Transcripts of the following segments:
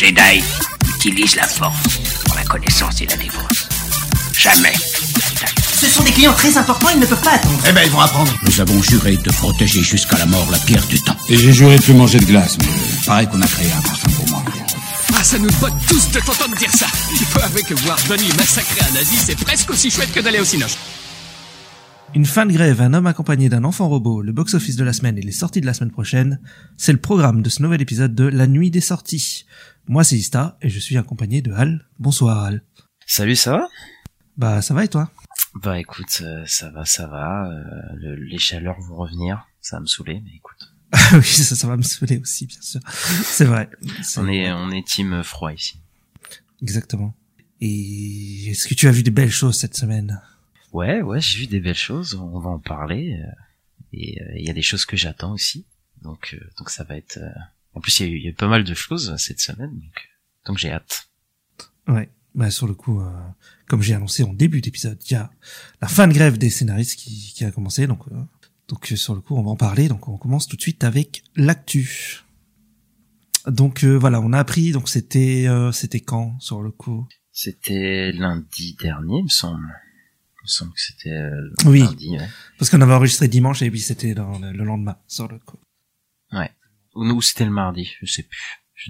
Jedi utilisent la force pour la connaissance et la défense. Jamais. Ce sont des clients très importants, ils ne peuvent pas attendre. Eh ben, ils vont apprendre. Nous avons juré de protéger jusqu'à la mort la pierre du temps. Et j'ai juré de plus manger de glace, mais pareil qu'on a créé un parfum pour moi. Ah, ça nous botte tous de t'entendre dire ça. Avouer que voir Donnie massacrer un nazi, c'est presque aussi chouette que d'aller au cinoche. Une fin de grève, un homme accompagné d'un enfant robot, le box-office de la semaine et les sorties de la semaine prochaine, c'est le programme de ce nouvel épisode de La Nuit des Sorties. Moi c'est Ista et je suis accompagné de Hal. Bonsoir Hal. Salut, ça va ? Bah ça va et toi ? Bah écoute, ça va, les chaleurs vont revenir, ça va me saouler, mais écoute. Oui, ça va me saouler aussi, bien sûr, c'est vrai. On est team froid ici. Exactement. Et est-ce que tu as vu des belles choses cette semaine ? Ouais, j'ai vu des belles choses, on va en parler, et il y a des choses que j'attends aussi, donc ça va être... En plus, il y a eu pas mal de choses cette semaine, donc j'ai hâte. Ouais, bah sur le coup, comme j'ai annoncé en début d'épisode, il y a la fin de grève des scénaristes qui a commencé, donc sur le coup, on va en parler, donc on commence tout de suite avec l'actu. Donc voilà, on a appris, donc c'était quand, sur le coup ? C'était lundi dernier, il me semble. Il me semble que c'était oui, lundi, ouais. Parce qu'on avait enregistré dimanche et puis c'était dans le lendemain, sur le coup. Ouais. Ou c'était le mardi, je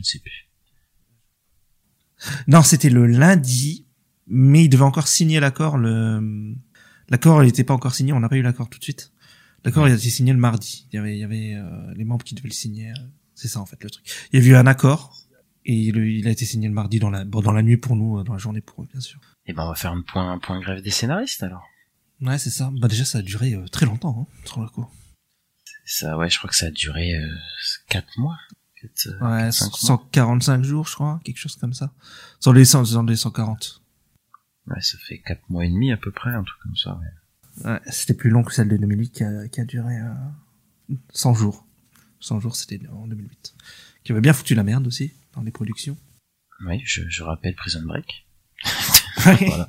ne sais plus. Non, c'était le lundi, mais il devait encore signer l'accord. L'accord il n'était pas encore signé, on n'a pas eu l'accord tout de suite. L'accord ouais. Il a été signé le mardi. Il y avait les membres qui devaient le signer. C'est ça en fait le truc. Il y a eu un accord et il a été signé le mardi dans la nuit pour nous, dans la journée pour eux bien sûr. Et ben on va faire un point grève des scénaristes alors. Ouais c'est ça. Bah déjà ça a duré très longtemps hein, sur le coup. Ça ouais je crois que ça a duré 4 mois. 145 jours je crois, quelque chose comme ça. Sur les 140. Ouais ça fait 4 mois et demi à peu près, un truc comme ça. Ouais, ouais c'était plus long que celle de 2008 qui a duré 100 jours. 100 jours, c'était en 2008. Qui avait bien foutu la merde aussi, dans les productions. Oui, je rappelle Prison Break. Voilà.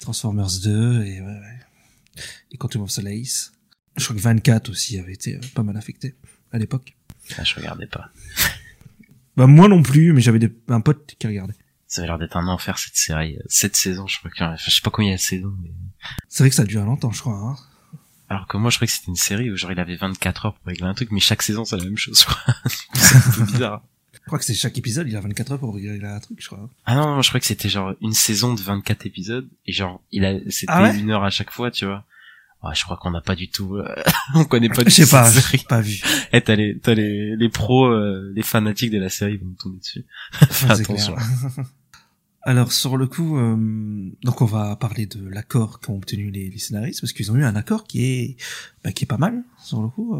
Transformers 2, et ouais. Et Quantum of Solace. Je crois que 24 aussi avait été pas mal affecté, à l'époque. Ah, je regardais pas. Bah, moi non plus, mais j'avais un pote qui regardait. Ça avait l'air d'être un enfer, cette série. 7 saisons, je crois qu'il y en a... Enfin, je sais pas combien il y a de saisons, mais... C'est vrai que ça dure longtemps, je crois, hein. Alors que moi, je croyais que c'était une série où genre il avait 24 heures pour régler un truc, mais chaque saison, c'est la même chose, je crois. C'est un peu bizarre. Je crois que c'est chaque épisode, il a 24 heures pour régler un truc, je crois. Ah non, je crois que c'était genre une saison de 24 épisodes, et genre, c'était une heure à chaque fois, tu vois. Ouais, je crois qu'on n'a pas du tout, on connaît pas du tout cette série. J'ai pas vu. Eh, t'as les pros, les fanatiques de la série, ils vont me tomber dessus. Fais attention. Alors sur le coup, donc on va parler de l'accord qu'ont obtenu les scénaristes parce qu'ils ont eu un accord qui est pas mal sur le coup.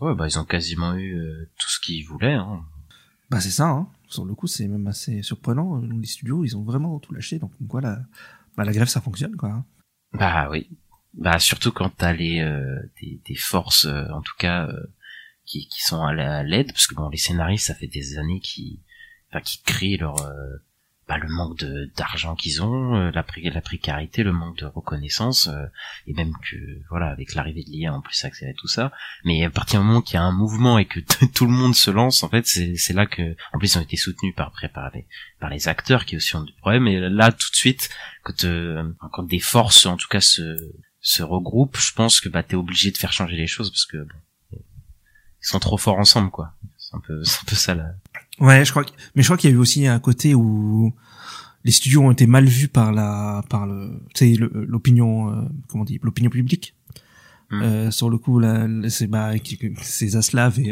Ouais bah ils ont quasiment eu tout ce qu'ils voulaient. Hein. Bah c'est ça. Hein. Sur le coup c'est même assez surprenant. Les studios ils ont vraiment tout lâché donc voilà. Bah la grève ça fonctionne quoi. Bah oui. Bah surtout quand t'as les des forces en tout cas qui sont à l'aide parce que bon les scénaristes ça fait des années qui crient leur le manque d'argent qu'ils ont, la précarité, le manque de reconnaissance, et même que, voilà, avec l'arrivée de l'IA, en plus, ça accélère tout ça. Mais à partir du moment qu'il y a un mouvement et que tout le monde se lance, en fait, c'est là que, en plus, ils ont été soutenus par les acteurs qui aussi ont des problèmes. Et là, tout de suite, quand des forces, en tout cas, se regroupent, je pense que, bah, t'es obligé de faire changer les choses parce que, bon, ils sont trop forts ensemble, quoi. C'est un peu ça, là. Ouais, je crois qu'il y a eu aussi un côté où les studios ont été mal vus par l'opinion, comment on dit, l'opinion publique. Mmh. Sur le coup, là, c'est Zaslav et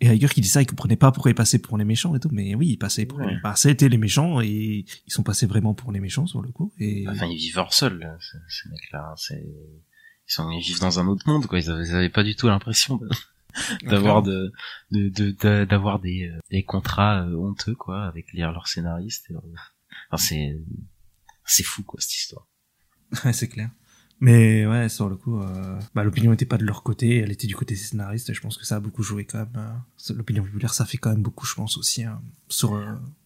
Iger qui disaient ça, ils comprenaient pas pourquoi ils passaient pour les méchants et tout, mais oui, ils passaient pour, ouais. Bah, c'était les méchants et ils sont passés vraiment pour les méchants sur le coup. Et... Enfin, ils vivent hors sol, là, ces mecs-là, ils vivent dans un autre monde, quoi, ils avaient pas du tout l'impression de... d'avoir d'avoir des contrats honteux quoi avec leurs scénaristes et enfin c'est fou quoi cette histoire. Ouais, c'est clair. Mais ouais sur le coup l'opinion était pas de leur côté, elle était du côté des scénaristes et je pense que ça a beaucoup joué quand même. L'opinion populaire ça fait quand même beaucoup je pense aussi hein, sur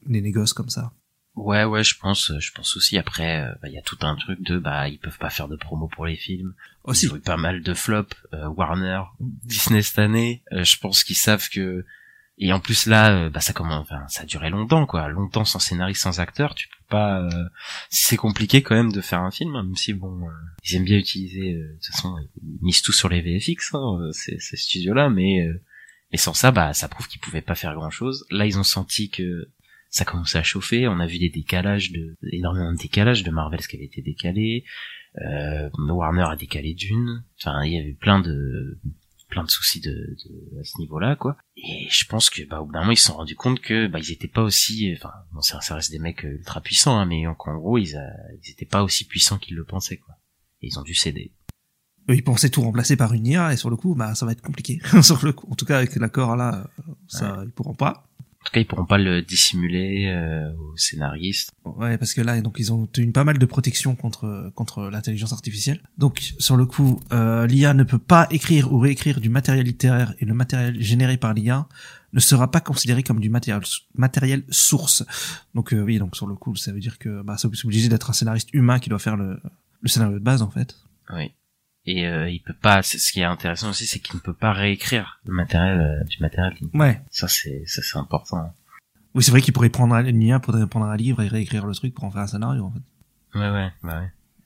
des négoces comme ça. Ouais, je pense aussi après y a tout un truc de ils peuvent pas faire de promo pour les films. Aussi. Ils ont eu pas mal de flops Warner, Disney cette année, je pense qu'ils savent que Et en plus là, bah ça a duré longtemps sans scénariste, sans acteur, tu peux pas. C'est compliqué quand même de faire un film, hein, même si bon, ils aiment bien utiliser. De toute façon, ils misent tout sur les VFX, hein, ces studios-là, mais sans ça, bah ça prouve qu'ils pouvaient pas faire grand-chose. Là, ils ont senti que ça commençait à chauffer. On a vu des décalages énormément de décalages de Marvel, ce qui avait été décalé. Warner a décalé Dune. Enfin, il y avait plein de soucis à ce niveau-là, quoi. Et je pense que, bah, au bout d'un moment, ils se sont rendus compte que, bah, ils étaient pas aussi, ça reste des mecs ultra puissants, hein, mais en gros, ils étaient pas aussi puissants qu'ils le pensaient, quoi. Et ils ont dû céder. Ils pensaient tout remplacer par une IA, et sur le coup, bah, ça va être compliqué. Sur le coup, en tout cas, avec l'accord, là, ça, ouais. Ils pourront pas. En tout cas, ils pourront pas le dissimuler aux scénaristes. Ouais, parce que là, donc ils ont obtenu pas mal de protection contre l'intelligence artificielle. Donc, sur le coup, l'IA ne peut pas écrire ou réécrire du matériel littéraire et le matériel généré par l'IA ne sera pas considéré comme du matériel source. Donc oui, donc sur le coup, ça veut dire que bah c'est obligé d'être un scénariste humain qui doit faire le scénario de base en fait. Oui. Et il peut pas. Ce qui est intéressant aussi, c'est qu'il ne peut pas réécrire le matériel du matériel. Ouais. Ça c'est important. Oui, c'est vrai qu'il pourrait prendre une IA, pourrait prendre un livre et réécrire le truc pour en faire un scénario en fait. Ouais.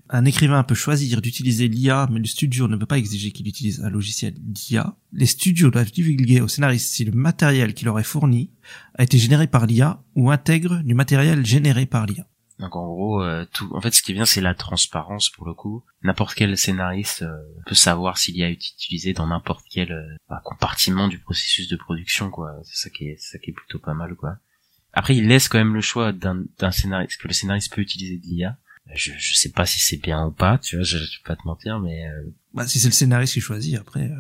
Un écrivain peut choisir d'utiliser l'IA, mais le studio ne peut pas exiger qu'il utilise un logiciel d'IA. Les studios doivent divulguer aux scénaristes si le matériel qu'il leur est fourni a été généré par l'IA ou intègre du matériel généré par l'IA. Donc en gros, tout. En fait, ce qui est bien, c'est la transparence pour le coup. N'importe quel scénariste peut savoir s'il y a utilisé dans n'importe quel compartiment du processus de production, quoi. C'est ça qui est plutôt pas mal, quoi. Après, il laisse quand même le choix d'un scénariste que le scénariste peut utiliser de l'IA. Je sais pas si c'est bien ou pas, tu vois. Je vais pas te mentir, mais. Bah si c'est le scénariste qui choisit après.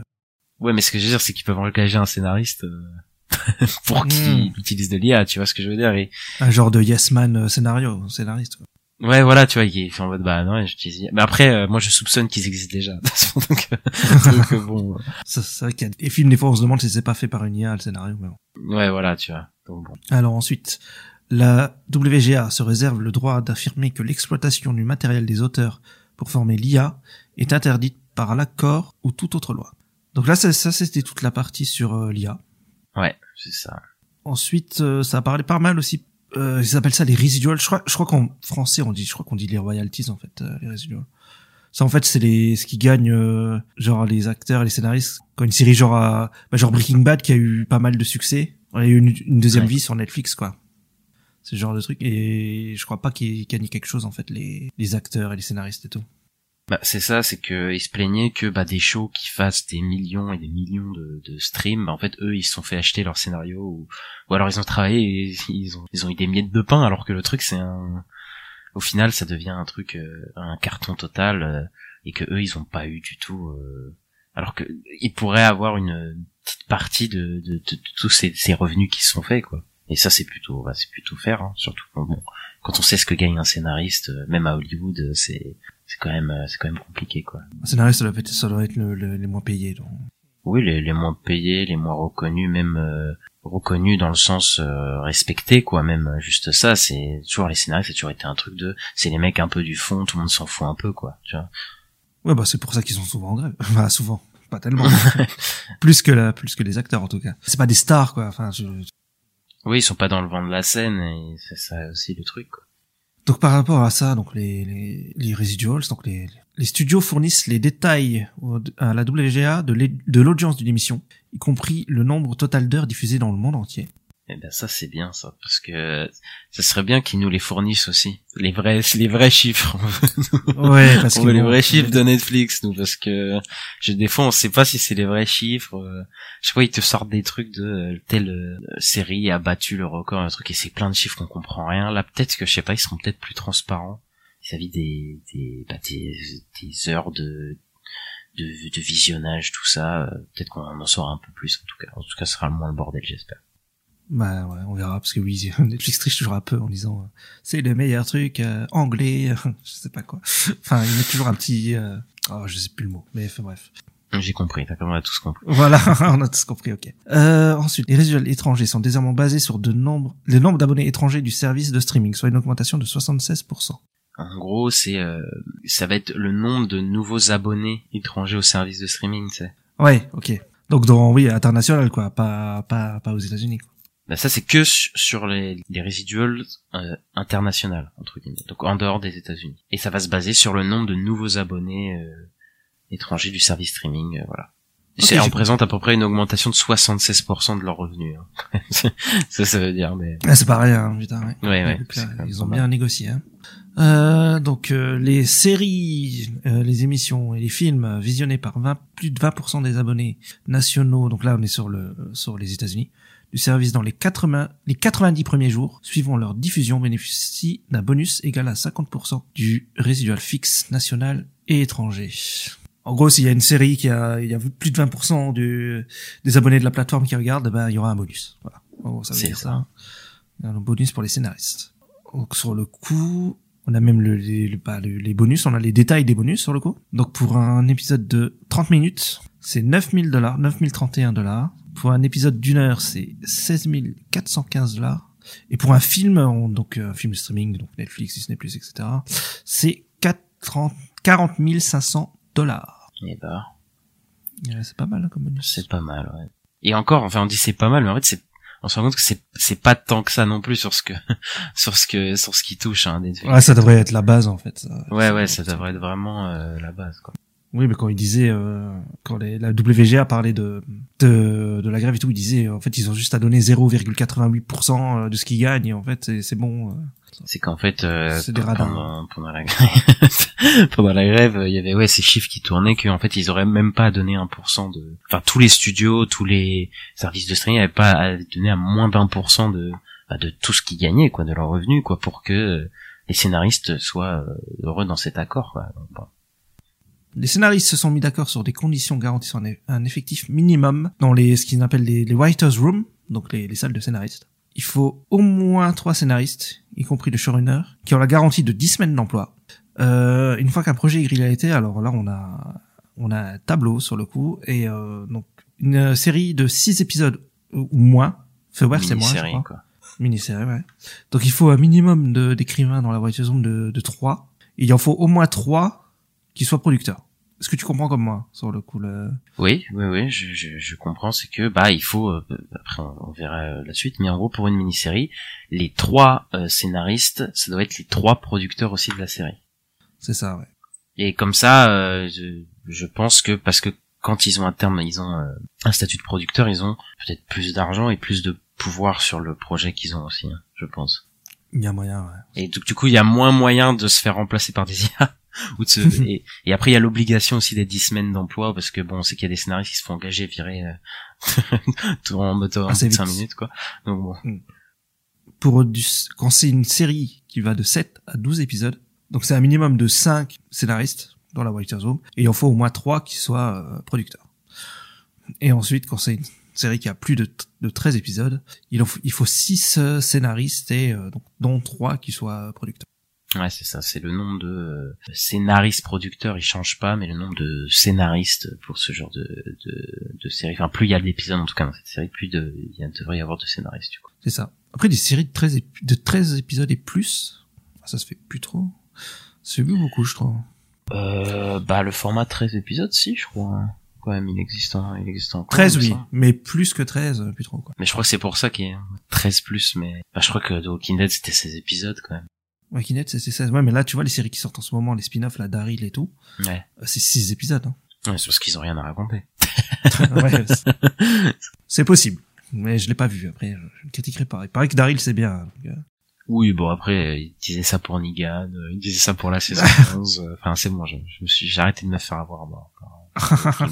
Ouais, mais ce que je veux dire, c'est qu'ils peuvent engager un scénariste. Pour qui utilise de l'IA, tu vois ce que je veux dire. Et... un genre de yes man scénariste quoi. Ouais voilà, tu vois, il est en mode bah non, j'utilise l'IA. Mais après moi je soupçonne qu'ils existent déjà. Donc bon. C'est vrai qu'il y a des films, des fois on se demande si c'est pas fait par une IA le scénario, mais bon. Ouais voilà, tu vois. Donc, bon. Alors ensuite, la WGA se réserve le droit d'affirmer que l'exploitation du matériel des auteurs pour former l'IA est interdite par l'accord ou toute autre loi. Donc là ça c'était toute la partie sur l'IA. Ouais, c'est ça. Ensuite, ça a parlé pas mal aussi. Ils appellent ça les residuals. Je crois qu'en français on dit les royalties en fait, les residuals. Ça en fait c'est ce qui gagnent genre les acteurs et les scénaristes quand une série genre Breaking Bad qui a eu pas mal de succès, on a eu une deuxième vie sur Netflix quoi. Ce genre de truc et je crois pas qu'ils gagnent quelque chose en fait les acteurs et les scénaristes et tout. Bah c'est ça, c'est que ils se plaignaient que bah des shows qui fassent des millions et des millions de streams, bah en fait eux ils se sont fait acheter leur scénario ou alors ils ont travaillé et ils ont eu des miettes de pain alors que le truc au final ça devient un truc un carton total et que eux ils ont pas eu du tout alors que ils pourraient avoir une petite partie de tous ces revenus qui se sont faits quoi. Et ça c'est plutôt faire hein, surtout bon quand on sait ce que gagne un scénariste même à Hollywood c'est quand même compliqué quoi. Un scénariste ça doit être les moins payés donc. Oui, les moins payés, les moins reconnus, même reconnus dans le sens respecté quoi, même juste ça, c'est toujours les scénaristes, ça a toujours été un truc de c'est les mecs un peu du fond, tout le monde s'en fout un peu quoi, tu vois. Ouais bah c'est pour ça qu'ils sont souvent en grève. Bah souvent, pas tellement. plus que les acteurs en tout cas. C'est pas des stars quoi, enfin oui, ils sont pas dans le vent de la scène et c'est ça aussi le truc quoi. Donc par rapport à ça, donc les residuals, donc les studios fournissent les détails à la WGA de l'audience d'une émission, y compris le nombre total d'heures diffusées dans le monde entier. Eh ben ça c'est bien ça, parce que ça serait bien qu'ils nous les fournissent aussi, les vrais chiffres. Ouais, parce que les vrais chiffres de Netflix, nous, parce que des fois on sait pas si c'est les vrais chiffres. Je sais pas, ils te sortent des trucs de telle série a battu le record, un truc et c'est plein de chiffres qu'on comprend rien. Là peut-être que je sais pas, ils seront peut-être plus transparents vis-à-vis des heures de visionnage, tout ça. Peut-être qu'on en saura un peu plus en tout cas. En tout cas, ce sera le moins le bordel, j'espère. Bah ouais, on verra, parce que oui, Netflix triche toujours un peu en disant c'est le meilleur truc anglais, je sais pas quoi. Enfin, ils mettent toujours un petit je sais plus le mot, mais bref. J'ai compris, on a tous compris. Voilà, on a tous compris, ok. Ensuite, les résultats étrangers sont désormais basés sur le nombre d'abonnés étrangers du service de streaming, soit une augmentation de 76%. En gros, c'est ça va être le nombre de nouveaux abonnés étrangers au service de streaming, tu sais. Ouais, ok. Donc dans international quoi, pas aux États-Unis quoi. Ben ça c'est que sur les residuals internationales entre guillemets, donc en dehors des États-Unis. Et ça va se baser sur le nombre de nouveaux abonnés étrangers du service streaming, voilà. Okay, ça représente à peu près une augmentation de 76% de leurs revenus. Hein. ça veut dire mais. Ah, c'est pas rien, putain. Ouais. Ouais, donc, là, ils ont bien négocié. Hein. Donc les séries, les émissions et les films visionnés par plus de 20% des abonnés nationaux. Donc là on est sur les États-Unis. Du service dans les 90 premiers jours suivant leur diffusion bénéficient d'un bonus égal à 50% du résidual fixe national et étranger. En gros, s'il y a une série il y a plus de 20% des abonnés de la plateforme qui regardent, ben, il y aura un bonus. Voilà. En gros, ça veut dire ça. Un bonus pour les scénaristes. Donc, sur le coup, on a même les bonus, on a les détails des bonus sur le coup. Donc, pour un épisode de 30 minutes, c'est $9 000, $9 031. Pour un épisode d'une heure, c'est $16 415. Et pour un film, un film streaming, donc Netflix, Disney+, etc., c'est $40 500. Eh ben. C'est pas mal, comme bonus. C'est pas mal, ouais. Et encore, enfin, on dit c'est pas mal, mais en fait, on se rend compte que c'est pas tant que ça non plus sur ce qui touche, hein. Ouais, ça devrait être la base, en fait. Ça. Ouais, ça devrait être vraiment, la base, quoi. Oui, mais quand ils disaient, quand la WGA parlait de la grève et tout, ils disaient, en fait, ils ont juste à donner 0,88% de ce qu'ils gagnent, et en fait, c'est bon. C'est qu'en fait, pendant la grève, il y avait, ces chiffres qui tournaient, qu'en fait, ils auraient même pas à donner 1% enfin, tous les studios, tous les services de streaming n'avaient pas à donner à moins 20% de tout ce qu'ils gagnaient, quoi, de leurs revenus, quoi, pour que les scénaristes soient heureux dans cet accord, quoi. Donc, bon. Les scénaristes se sont mis d'accord sur des conditions garantissant un effectif minimum dans ce qu'ils appellent les writers' room, donc les salles de scénaristes. Il faut au moins 3 scénaristes, y compris le showrunner, qui ont la garantie de 10 semaines d'emploi. Une fois qu'un projet est grillé à été, alors là on a un tableau sur le coup, et donc une série de 6 épisodes ou moins, c'est moins, je crois. Quoi. Mini-série, ouais. Donc il faut un minimum d'écrivains dans la writers' room de 3. Il en faut au moins 3 qui soit producteur. Est-ce que tu comprends comme moi sur le coup là ? Oui, je comprends. C'est que il faut. Après, on verra la suite. Mais en gros, pour une mini-série, les 3 scénaristes, ça doit être les 3 producteurs aussi de la série. C'est ça, ouais. Et comme ça, je pense que parce que quand ils ont un terme, ils ont un statut de producteur, ils ont peut-être plus d'argent et plus de pouvoir sur le projet qu'ils ont aussi, hein, je pense. Il y a moyen, ouais. Et du coup, il y a moins moyen de se faire remplacer par des IA. Et après il y a l'obligation aussi des 10 semaines d'emploi parce que on sait qu'il y a des scénaristes qui se font engager, virer tout en moto en 5 minutes quoi. Donc bon. Pour quand c'est une série qui va de 7 à 12 épisodes, donc c'est un minimum de 5 scénaristes dans la writers' room et il en faut au moins 3 qui soient producteurs. Et ensuite quand c'est une série qui a plus de 13 épisodes, il faut 6 scénaristes et donc dont 3 qui soient producteurs. Ouais, c'est ça, c'est le nombre de scénaristes producteurs, il change pas, mais le nombre de scénaristes pour ce genre de série. Enfin, plus il y a d'épisodes, en tout cas, dans cette série, plus il devrait y avoir de scénaristes, du coup. C'est ça. Après, des séries de 13 épisodes et plus, ça se fait plus trop. C'est vu beaucoup, je trouve. Le format 13 épisodes, si, je crois. Quand même, il existe encore. 13, oui, ça. Mais plus que 13, plus trop, quoi. Mais je crois que c'est pour ça qu'il y a 13 plus, mais, je crois que The Walking Dead, c'était 16 épisodes, quand même. Walking Dead, c'est 16. Ouais, mais là, tu vois, les séries qui sortent en ce moment, les spin-offs, la Daryl et tout. Ouais. C'est 6 épisodes, hein. Ouais, c'est parce qu'ils ont rien à raconter. Ouais, c'est possible. Mais je l'ai pas vu, après, je ne critiquerai pas. Il paraît que Daryl, c'est bien. Donc, oui, bon, après, il disait ça pour Negan, il disait ça pour la saison 11. Enfin, c'est bon, j'ai arrêté de me faire avoir, moi, encore.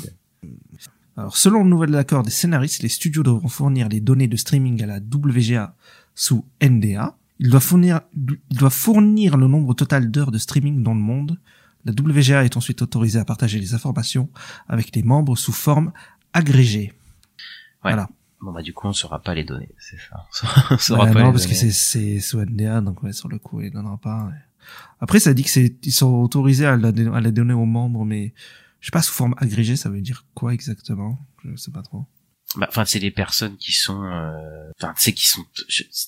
Alors, selon le nouvel accord des scénaristes, les studios devront fournir les données de streaming à la WGA sous NDA. Il doit fournir le nombre total d'heures de streaming dans le monde. La WGA est ensuite autorisée à partager les informations avec les membres sous forme agrégée. Ouais. Voilà. Bon, du coup, on saura pas les données, c'est ça. On saura pas les parce données. Que c'est sous NDA, donc ouais, sur le coup, il donnera pas. Ouais. Après, ça dit que ils sont autorisés à la donner aux membres, mais je sais pas, sous forme agrégée, ça veut dire quoi exactement? Je sais pas trop. enfin c'est des personnes qui sont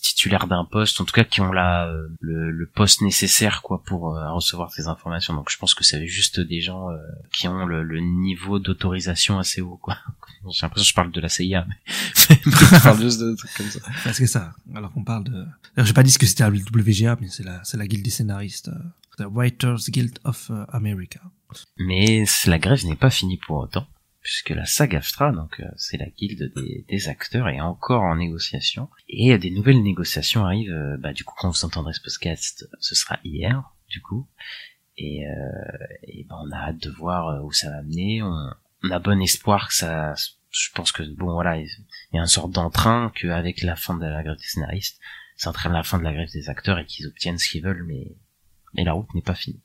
titulaires d'un poste, en tout cas qui ont le poste nécessaire quoi pour recevoir ces informations. Donc je pense que c'est juste des gens qui ont le niveau d'autorisation assez haut quoi. J'ai l'impression que je parle de la CIA mais je parle juste de trucs comme ça. Parce que ça, alors qu'on parle de alors, j'ai pas dit ce que c'était la WGA mais c'est la guilde des scénaristes, The Writers Guild of America. Mais la grève n'est pas finie pour autant. Puisque la SAG-AFTRA, donc c'est la guilde des acteurs, est encore en négociation. Et des nouvelles négociations arrivent, du coup, quand vous entendrez ce podcast, ce sera hier, du coup. Et on a hâte de voir où ça va mener. On a bon espoir que ça... Je pense que, il y a une sorte d'entrain qu'avec la fin de la grève des scénaristes, ça entraîne la fin de la grève des acteurs et qu'ils obtiennent ce qu'ils veulent, mais la route n'est pas finie.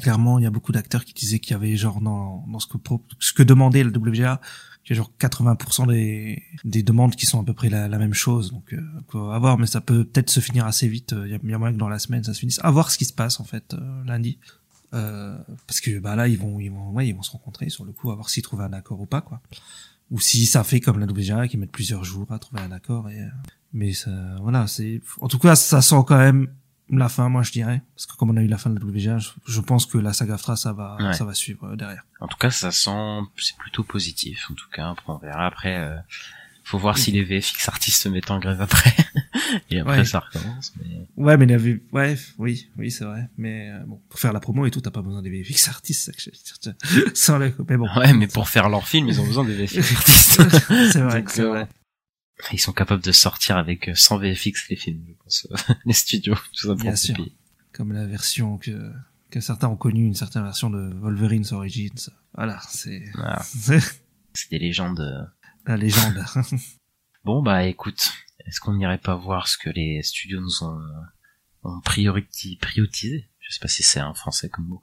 Clairement, il y a beaucoup d'acteurs qui disaient qu'il y avait genre dans ce que demandait le WGA, qu'il y a genre 80% des demandes qui sont à peu près la même chose. Donc quoi, à voir, mais ça peut peut-être se finir assez vite. Il y a moyen que dans la semaine ça se finisse. À voir ce qui se passe en fait lundi, parce que là ils vont se rencontrer sur le coup, à voir s'ils trouvent un accord ou pas quoi. Ou si ça fait comme la WGA qui mettent plusieurs jours à trouver un accord. Mais ça, c'est en tout cas ça sent quand même la fin, moi je dirais, parce que comme on a eu la fin de la WGA, je pense que la SAG-AFTRA ça va suivre derrière. En tout cas, ça sent, c'est plutôt positif. En tout cas, on verra après. Faut voir si les VFX artistes se mettent en grève après. Et après ça recommence. Mais... Ouais, mais il y avait, oui, c'est vrai. Mais pour faire la promo et tout, t'as pas besoin des VFX artistes. Sans le, mais bon. Ouais, mais pour faire leur film, ils ont besoin des VFX artistes. C'est vrai. Donc, c'est vrai. Ils sont capables de sortir avec 100 VFX les films, je pense, les studios, tout ça pour se payer. Comme la version que certains ont connue, une certaine version de Wolverine's Origins. Voilà, c'est des légendes. La légende. Bon, écoute, est-ce qu'on n'irait pas voir ce que les studios nous ont priorisé? Je sais pas si c'est un français comme mot.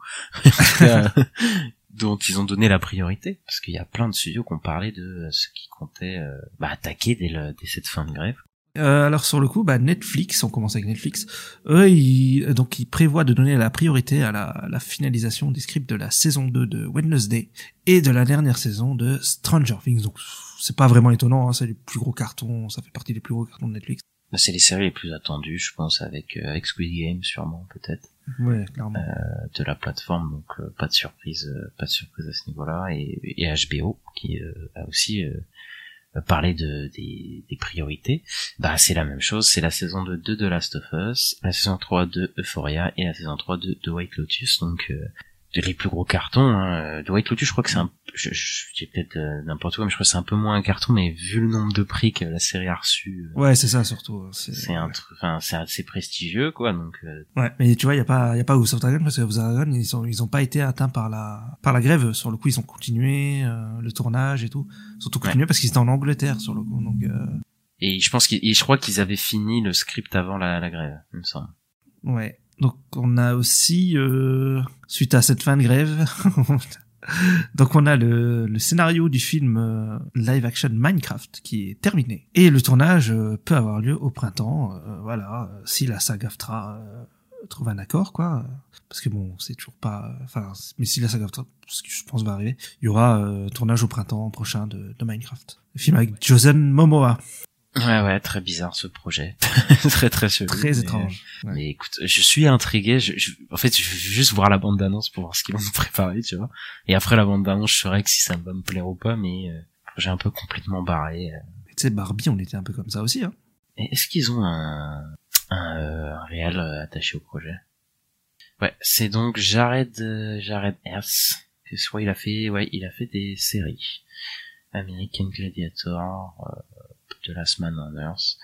Dont ils ont donné la priorité, parce qu'il y a plein de studios qui ont parlé de ce qui comptait attaquer dès cette fin de grève. Alors sur le coup, Netflix, on commence avec Netflix, eux ils prévoient de donner la priorité à la finalisation des scripts de la saison 2 de Wednesday et de la dernière saison de Stranger Things. Donc c'est pas vraiment étonnant, hein, c'est les plus gros cartons, ça fait partie des plus gros cartons de Netflix. C'est les séries les plus attendues, je pense, avec Squid Game sûrement, peut-être. Ouais, clairement. De la plateforme, donc pas de surprise à ce niveau-là, et HBO qui a aussi parlé des priorités. C'est la même chose, c'est la saison 2 de The Last of Us, la saison 3 de Euphoria et la saison 3 de The White Lotus, donc les plus gros cartons, hein. The White Lotus, je crois que c'est je dis peut-être n'importe quoi, mais je crois que c'est un peu moins un carton, mais vu le nombre de prix que la série a reçu. Ouais, c'est ça, surtout. C'est un truc, enfin, c'est assez prestigieux, quoi, donc. Ouais, mais tu vois, il y a pas House of Dragon, parce que House of Dragon, ils ont pas été atteints par la grève. Sur le coup, ils ont continué, le tournage et tout. Surtout continué parce qu'ils étaient en Angleterre, sur le coup, donc, Et je pense je crois qu'ils avaient fini le script avant la grève, il me semble. Ouais. Donc on a aussi suite à cette fin de grève, donc on a le scénario du film live action Minecraft qui est terminé et le tournage peut avoir lieu au printemps, si la SAG-AFTRA trouve un accord quoi, parce que c'est toujours pas, mais si la SAG-AFTRA, ce que je pense va arriver, il y aura tournage au printemps prochain de Minecraft, le film avec Jason Momoa. Ouais, très bizarre ce projet. Très, très chelou. Très étrange. Ouais. Mais écoute, je suis intrigué. En fait, je vais juste voir la bande d'annonce pour voir ce qu'ils vont me préparer, tu vois. Et après la bande d'annonce, je saurai que si ça va me plaire ou pas, mais projet un peu complètement barré. Mais tu sais, Barbie, on était un peu comme ça aussi, hein. Et est-ce qu'ils ont un réel attaché au projet? Ouais, c'est donc Jared Hess. Que soit il a fait des séries. American Gladiator, The Last Man on Earth.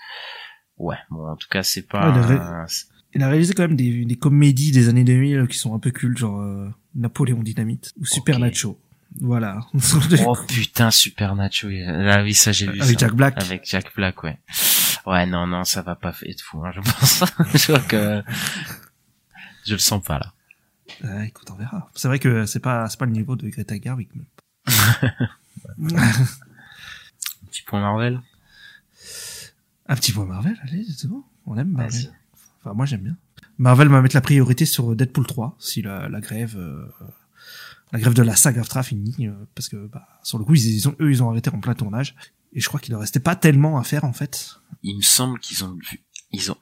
Ouais, en tout cas, c'est pas... Ouais, il a réalisé quand même des comédies des années 2000 qui sont un peu cultes, genre Napoléon Dynamite ou Super Nacho. Voilà. Oh putain, Super Nacho. Là, oui, ça, j'ai vu ça. Avec Jack Black. Ouais. Ouais, non, ça va pas être fou, hein, je pense. Je crois que... Je le sens pas, là. Écoute, on verra. C'est vrai que c'est pas le niveau de Greta Garwick. Ouais. Un petit point Marvel. Un petit point Marvel, allez, c'est bon. On aime Marvel. Vas-y. Enfin, moi, j'aime bien. Marvel va mettre la priorité sur Deadpool 3, si la grève de la SAG-AFTRA finit, parce que, sur le coup, eux, ils ont arrêté en plein tournage. Et je crois qu'il ne restait pas tellement à faire, en fait. Il me semble qu'ils ont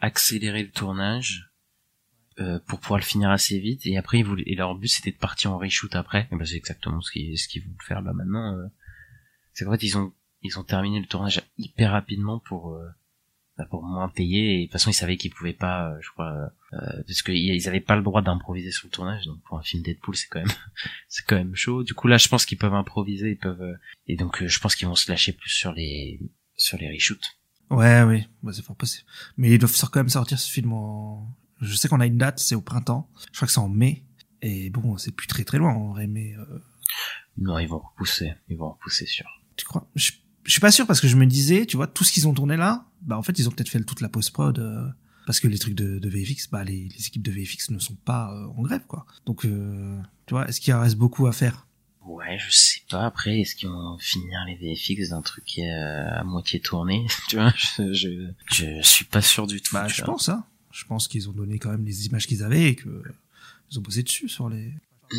accéléré le tournage pour pouvoir le finir assez vite. Et après, leur but, c'était de partir en reshoot après. Et ben, c'est exactement ce qu'ils vont faire là maintenant. C'est vrai qu'ils ont terminé le tournage hyper rapidement pour moins payer. Et de toute façon, ils savaient qu'ils pouvaient pas, je crois, parce qu'ils avaient pas le droit d'improviser sur le tournage. Donc pour un film Deadpool, c'est quand même chaud. Du coup là, je pense qu'ils peuvent improviser, et donc je pense qu'ils vont se lâcher plus sur les reshoots. Ouais, oui, bah, c'est fort possible. Mais ils doivent quand même sortir ce film en... Je sais qu'on a une date, c'est au printemps. Je crois que c'est en mai. Et bon, c'est plus très très loin, on aurait aimé... Non, ils vont repousser sûr. Tu crois? Je suis pas sûr, parce que je me disais, tu vois, tout ce qu'ils ont tourné là, bah en fait ils ont peut-être fait toute la post-prod, parce que les trucs de VFX, bah les équipes de VFX ne sont pas en grève, quoi. Donc tu vois, est-ce qu'il reste beaucoup à faire? Ouais, je sais pas. Après, est-ce qu'ils vont finir les VFX d'un truc qui est à moitié tourné? Tu vois, je suis pas sûr du tout. Bah je pense, hein. Je pense qu'ils ont donné quand même les images qu'ils avaient et que ils ont bossé dessus sur les...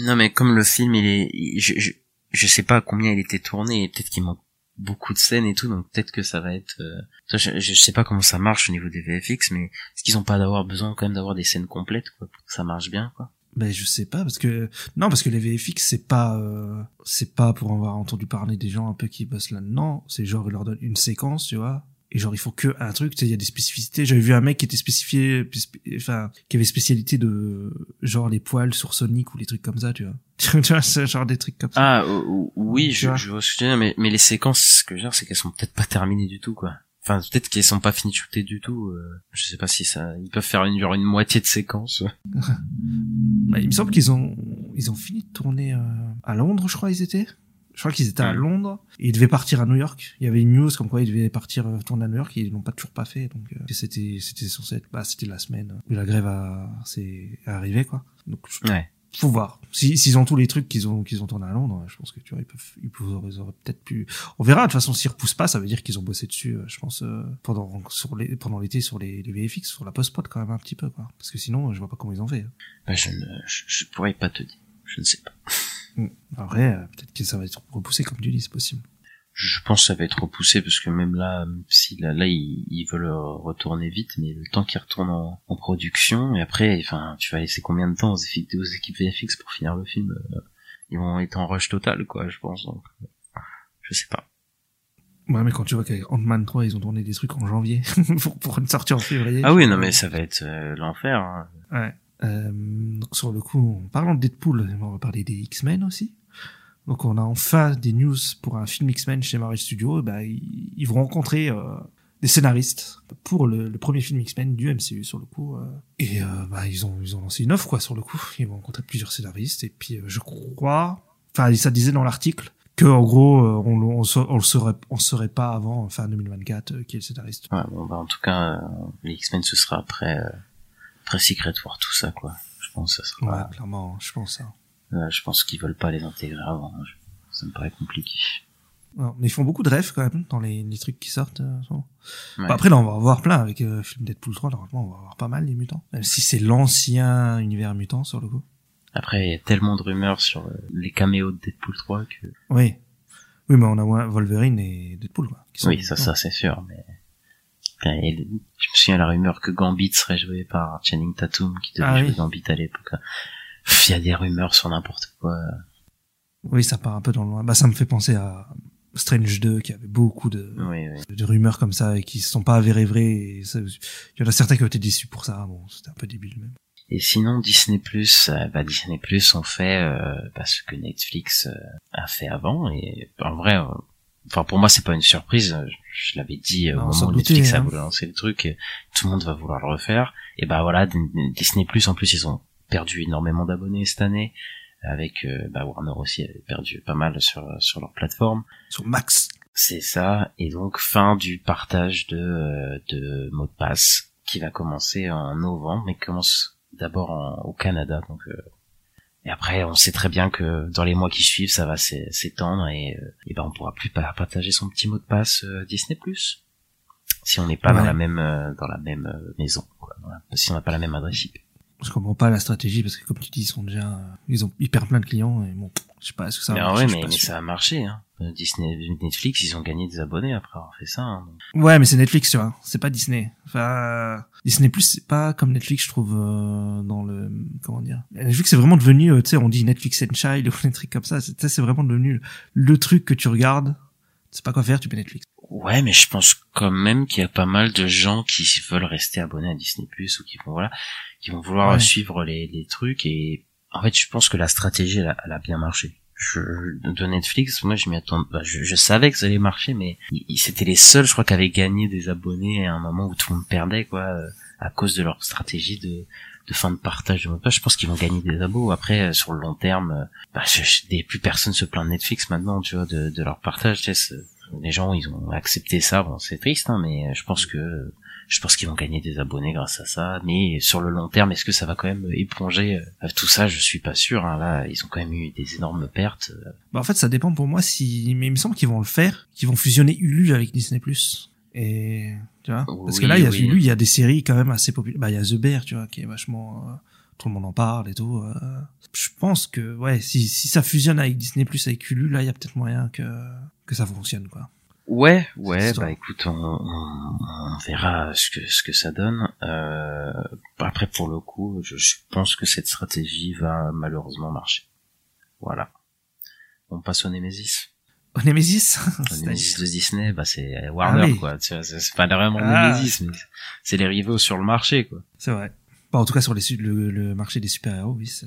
Non mais comme le film, je sais pas combien il était tourné, et peut-être qu'il manque beaucoup de scènes et tout, donc peut-être que ça va être... Je sais pas comment ça marche au niveau des VFX, mais est-ce qu'ils ont pas besoin quand même d'avoir des scènes complètes, quoi, pour que ça marche bien, quoi? Ben je sais pas, parce que les VFX, c'est pas pour avoir entendu parler des gens un peu qui bossent là-dedans, c'est genre ils leur donnent une séquence, tu vois, et genre ils font que un truc, tu sais, il y a des spécificités. J'avais vu un mec qui était spécifié, enfin qui avait spécialité de genre les poils sur Sonic ou les trucs comme ça, tu vois. Tu vois, ce genre des trucs comme ça. Ah oui, je vois ce que tu veux dire, mais les séquences, ce que je veux dire, c'est qu'elles sont peut-être pas terminées du tout, quoi. Enfin, peut-être qu'elles sont pas finies de shooter du tout. Je sais pas si ça, ils peuvent faire une moitié de séquence. Bah, il me semble qu'ils ont fini de tourner à Londres, je crois, ils étaient. Je crois qu'ils étaient à Londres, et ils devaient partir à New York. Il y avait une news comme quoi ils devaient partir tourner à New York, et ils l'ont pas toujours pas fait. Donc c'était censé être, bah c'était la semaine où la grève c'est arrivé, quoi. Donc ouais. Faut voir. S'ils ont tous les trucs qu'ils ont tourné à Londres, je pense que tu vois, ils auraient peut-être pu. On verra. De toute façon, s'ils repoussent pas, ça veut dire qu'ils ont bossé dessus, je pense, pendant l'été sur les VFX, sur la post-prod quand même un petit peu, quoi. Parce que sinon, je vois pas comment ils ont fait. Bah, je pourrais pas te dire. Je ne sais pas. En vrai, peut-être que ça va être repoussé, comme tu dis, c'est possible. Je pense que ça va être repoussé, parce que même là, si là ils veulent retourner vite, mais le temps qu'ils retournent en production, et après, enfin, tu vas laisser combien de temps aux équipes VFX pour finir le film? Ils vont être en rush total, quoi, je pense. Donc, je sais pas. Ouais, mais quand tu vois qu'avec Ant-Man 3, ils ont tourné des trucs en janvier pour une sortie en février. Ah oui, non, mais ça va être l'enfer. Hein. Ouais. Donc sur le coup, en parlant de Deadpool, on va parler des X-Men aussi. Donc on a enfin des news pour un film X-Men chez Marvel Studios. Bah, ils vont rencontrer des scénaristes pour le premier film X-Men du MCU, sur le coup. Et bah, ils ont lancé une offre, quoi, sur le coup. Ils vont rencontrer plusieurs scénaristes, et puis je crois, enfin ça disait dans l'article, que en gros on serait pas avant fin 2024 qui est le scénariste. Ouais, bon, bah, en tout cas les X-Men, ce sera après Secret War, tout ça, quoi. Je pense que ça sera... Ouais, clairement, je pense ça. Je pense qu'ils veulent pas les intégrer avant. Ça me paraît compliqué. Non, mais ils font beaucoup de rêves quand même dans les trucs qui sortent. Ouais. Bah, après, là, on va en voir plein avec le film Deadpool 3. Normalement, on va avoir pas mal les mutants. Même si c'est l'ancien univers mutant, sur le coup. Après, il y a tellement de rumeurs sur les caméos de Deadpool 3 que... Oui. Oui, mais on a Wolverine et Deadpool, quoi. Oui, ça, c'est sûr, mais... Et je me souviens la rumeur que Gambit serait joué par Channing Tatum, qui devait jouer Gambit à l'époque. Il y a des rumeurs sur n'importe quoi. Oui, ça part un peu dans le loin. Bah, ça me fait penser à Strange 2, qui avait beaucoup de rumeurs comme ça, et qui se sont pas avérées vraies. Il y en a certains qui ont été déçus pour ça. Bon, c'était un peu débile, même. Et sinon, Disney+, on fait, ce que Netflix a fait avant, et en vrai, enfin, pour moi, c'est pas une surprise. Je l'avais dit au moment où Netflix a voulu lancer le truc. Tout le monde va vouloir le refaire. Et bah voilà, Disney+, en plus, ils ont perdu énormément d'abonnés cette année. Avec Warner aussi avait perdu pas mal sur leur plateforme. Sur Max. C'est ça. Et donc, fin du partage de mots de passe, qui va commencer en novembre, mais commence d'abord au Canada. Donc, et après, on sait très bien que dans les mois qui suivent, ça va s'étendre, et on pourra plus partager son petit mot de passe Disney+, si on n'est pas dans la même maison, quoi. Voilà. Si on n'a pas la même adresse IP. Je comprends pas la stratégie, parce que comme tu dis, ils perdent plein de clients, et bon, Je sais pas, est-ce que ça a marché? Ouais, mais ça a marché, hein. Disney, Netflix, ils ont gagné des abonnés après avoir fait ça. Hein. Ouais, mais c'est Netflix, tu vois. C'est pas Disney. Enfin, Disney Plus, c'est pas comme Netflix, je trouve, dans le, comment dire. Netflix, c'est vraiment devenu, tu sais, on dit Netflix and Child ou des trucs comme ça. Tu sais, c'est vraiment devenu le truc que tu regardes. Tu sais pas quoi faire, tu mets Netflix. Ouais, mais je pense quand même qu'il y a pas mal de gens qui veulent rester abonnés à Disney Plus ou qui vont, voilà, qui vont vouloir suivre les trucs et, en fait, je pense que la stratégie, elle a bien marché. De Netflix, moi, je m'y attends pas. Je savais que ça allait marcher, mais c'était les seuls, je crois, qui avaient gagné des abonnés à un moment où tout le monde perdait, quoi, à cause de leur stratégie de fin de partage de mot de passe. Je pense qu'ils vont gagner des abos. Après, sur le long terme, plus personne se plaint de Netflix maintenant, tu vois, de leur partage. Tu sais, les gens, ils ont accepté ça. Bon, c'est triste, hein, mais je pense qu'ils vont gagner des abonnés grâce à ça, mais sur le long terme, est-ce que ça va quand même éponger tout ça? Je suis pas sûr, hein. Là, ils ont quand même eu des énormes pertes. Bah en fait, ça dépend pour moi mais il me semble qu'ils vont le faire, qu'ils vont fusionner Hulu avec Disney+. Et tu vois, parce que là, il y a Hulu, il y a des séries quand même assez populaires. Bah il y a The Bear, tu vois, qui est vachement tout le monde en parle et tout. Je pense que si ça fusionne avec Disney+, avec Hulu, là, il y a peut-être moyen que ça fonctionne, quoi. Ouais, bah écoute, on verra ce que ça donne. Après, pour le coup, je pense que cette stratégie va malheureusement marcher. Voilà. On passe au Nemesis. Au Nemesis? Au Nemesis de Disney, bah c'est Warner, quoi. C'est pas vraiment Nemesis, mais c'est les rivaux sur le marché, quoi. C'est vrai. Bah, en tout cas, sur le marché des super-héros, oui, c'est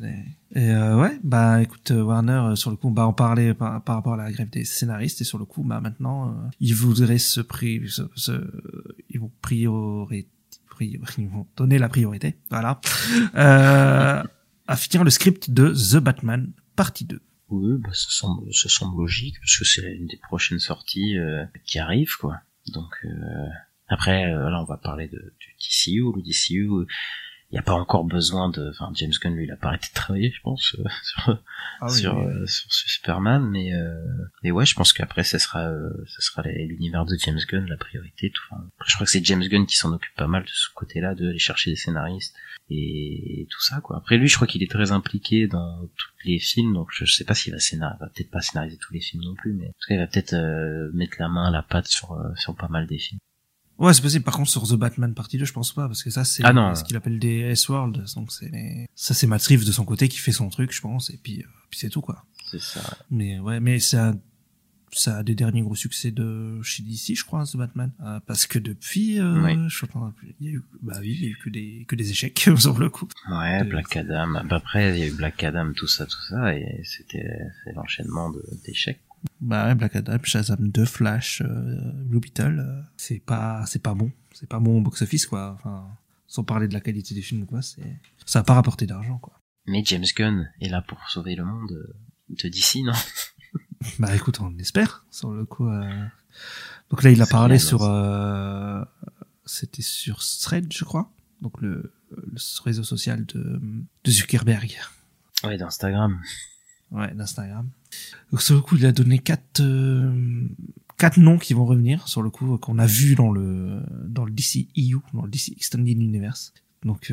écoute, Warner, sur le coup, bah, on parlait par rapport à la grève des scénaristes, et sur le coup, bah, maintenant, ils voudraient ils vont donner la priorité, voilà, à finir le script de The Batman, partie 2. Oui, bah, ça semble logique, parce que c'est une des prochaines sorties, qui arrive, quoi. Donc, après, là, on va parler du DCU, le DCU, il n'y a pas encore besoin James Gunn, lui, il a pas arrêté de travailler, je pense, sur Superman, mais ouais, je pense qu'après, ça sera l'univers de James Gunn, la priorité, tout. Enfin, je crois que c'est James Gunn qui s'en occupe pas mal de ce côté-là, d'aller chercher des scénaristes, et tout ça, quoi. Après, lui, je crois qu'il est très impliqué dans tous les films, donc je sais pas s'il va peut-être pas scénariser tous les films non plus, mais en tout cas, il va peut-être, mettre la main à la patte sur pas mal des films. Ouais, c'est possible. Par contre, sur The Batman partie 2, je pense pas, parce que ça, c'est ce qu'il appelle des S-World. Donc, ça, c'est Matt Reeves de son côté qui fait son truc, je pense. Et puis c'est tout, quoi. C'est ça. Mais ouais, mais ça a des derniers gros succès de chez DC, je crois, hein, The Batman. Parce que depuis, il y a eu que des échecs, sur le coup. Ouais, Black Adam. Après, il y a eu Black Adam, tout ça, et c'est l'enchaînement d'échecs. Bah ouais, Black Adam, Shazam 2, Flash, Blue Beetle, c'est pas bon au box-office, quoi. Enfin, sans parler de la qualité des films, quoi, ça a pas rapporté d'argent, quoi. Mais James Gunn est là pour sauver le monde de DC, non? Bah écoute, on l'espère, sur le coup. Donc là, il a parlé c'était sur Thread, je crois, donc le réseau social de Zuckerberg. Ouais, d'Instagram. Ouais, d'Instagram. Donc, sur le coup, il a donné 4 noms qui vont revenir, sur le coup, qu'on a vu dans le DCEU, dans le DC Extended Universe. Donc,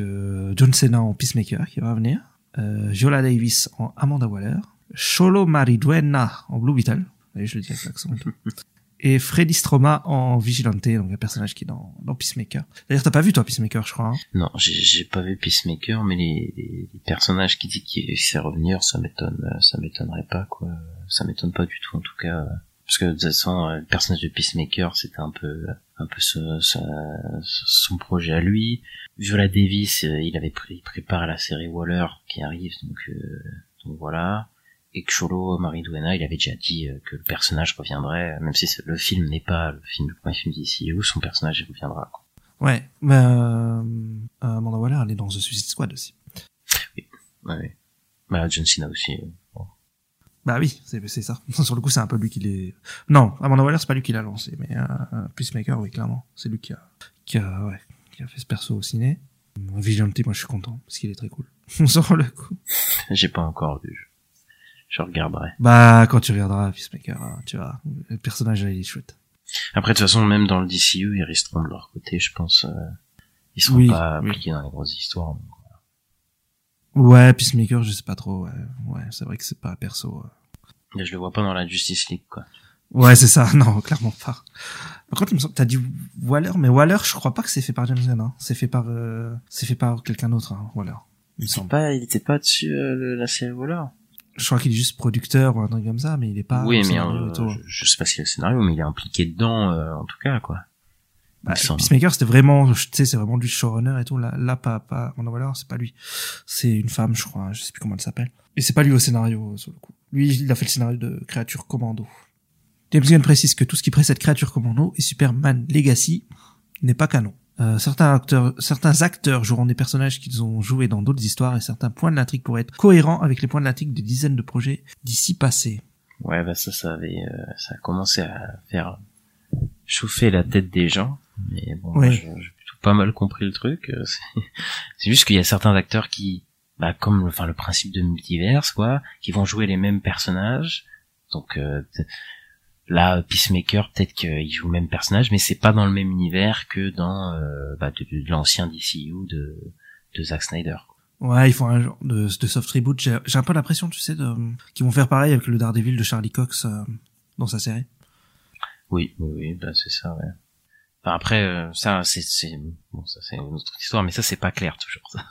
John Cena en Peacemaker, qui va revenir. Viola Davis en Amanda Waller. Cholo Mariduena en Blue Beetle. Allez, je le dis avec l'accent et tout. Et Freddy Stroma en Vigilante, donc un personnage qui est dans Peacemaker. D'ailleurs, t'as pas vu, toi, Peacemaker, je crois, hein? Non, j'ai pas vu Peacemaker, mais les personnages qui disent qu'il sait revenir, ça m'étonnerait pas, quoi. Ça m'étonne pas du tout, en tout cas. Parce que, de toute façon, le personnage de Peacemaker, c'était un peu son projet à lui. Viola Davis, il prépare la série Waller qui arrive, donc voilà. Et que Cholo Mariduena, il avait déjà dit que le personnage reviendrait, même si le film n'est pas le premier film d'ici, où son personnage reviendra, quoi. Ouais, Amanda Waller, elle est dans The Suicide Squad aussi. Oui, ouais. Bah, John Cena aussi. Bon. Bah oui, c'est ça. Sur le coup, c'est un peu lui qui l'est... Non, Amanda Waller, c'est pas lui qui l'a lancé, mais Peacemaker, oui, clairement. C'est lui qui a fait ce perso au ciné. Vigilante, moi, je suis content, parce qu'il est très cool. On sort le coup. J'ai pas encore vu, je regarderai. Bah, quand tu regarderas Peacemaker, hein, tu vois, le personnage, il est chouette. Après, de toute façon, même dans le DCU, ils resteront de leur côté, je pense. Ils seront pas impliqués dans les grosses histoires. Donc, voilà. Ouais, Peacemaker, je sais pas trop. Ouais, c'est vrai que c'est pas un perso Je le vois pas dans la Justice League, quoi. Ouais, c'est ça. Non, clairement pas. Par contre, il me semble, t'as dit Waller, mais Waller, je crois pas que c'est fait par James Gunn, hein. C'est fait par quelqu'un d'autre, hein, Waller. Il me semble. Pas, il était pas dessus, la série Waller. Je crois qu'il est juste producteur ou un truc comme ça, mais il est pas. Oui, mais je sais pas si le scénario, mais il est impliqué dedans, en tout cas, quoi. Bah, Peacemaker, c'était vraiment, tu sais, c'est vraiment du showrunner et tout. Là, pas, Amanda Waller, c'est pas lui. C'est une femme, je crois. Hein, je sais plus comment elle s'appelle. Et c'est pas lui au scénario, sur le coup. Lui, il a fait le scénario de Creature Commando. James Gunn précise que tout ce qui précède Creature Commando et Superman Legacy n'est pas canon. Certains acteurs joueront des personnages qu'ils ont joués dans d'autres histoires et certains points de l'intrigue pourraient être cohérents avec les points de l'intrigue des dizaines de projets d'ici passés. Ouais, bah ça a commencé à faire chauffer la tête des gens. Mais bon, ouais. Moi, j'ai plutôt pas mal compris le truc. C'est juste qu'il y a certains acteurs qui, bah, comme, enfin, le principe de multivers, quoi, qui vont jouer les mêmes personnages. Donc, là, Peacemaker, peut-être qu'il joue le même personnage, mais c'est pas dans le même univers que dans de l'ancien DCU de Zack Snyder. Ouais, ils font un genre de soft reboot. J'ai un peu l'impression, tu sais, qu'ils vont faire pareil avec le Daredevil de Charlie Cox dans sa série. Oui, bah c'est ça, ouais. Enfin, après, ça, c'est bon, ça c'est une autre histoire, mais ça c'est pas clair toujours. Ça.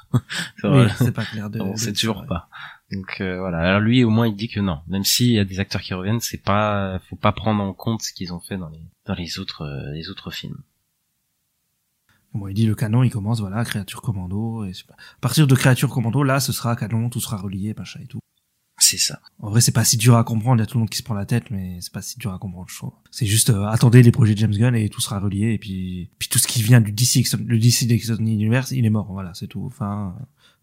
Oui, c'est pas clair. On sait toujours pas. Donc voilà. Alors lui, au moins, il dit que non. Même s'il y a des acteurs qui reviennent, c'est pas, faut pas prendre en compte ce qu'ils ont fait dans les autres films. Bon, il dit le canon, il commence, voilà, Creature Commando. Et à partir de Creature Commando, là, ce sera canon, tout sera relié, machin et tout. C'est ça. En vrai, c'est pas si dur à comprendre. Il y a tout le monde qui se prend la tête, mais c'est pas si dur à comprendre, je trouve. C'est juste attendez les projets de James Gunn et tout sera relié. Et puis tout ce qui vient du DC, le DC d'Extended Universe, il est mort. Voilà, c'est tout. Fin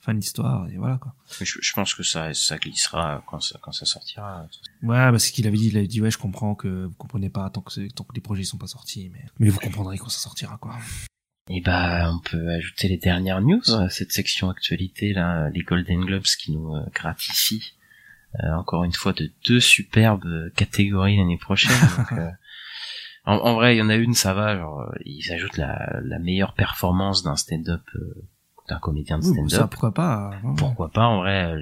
de l'histoire et voilà quoi. Je pense que ça glissera quand ça sortira. Ouais, parce qu'il avait dit, ouais, je comprends que vous comprenez pas tant que les projets sont pas sortis, mais vous comprendrez quand ça sortira quoi. Et bah, on peut ajouter les dernières news à cette section actualité là, les Golden Globes qui nous gratifient. Encore une fois de deux superbes catégories l'année prochaine. Donc, en vrai, il y en a une, ça va. Genre, ils ajoutent la meilleure performance d'un stand-up, d'un comédien de stand-up. Ça, pourquoi pas hein. Pourquoi pas en vrai.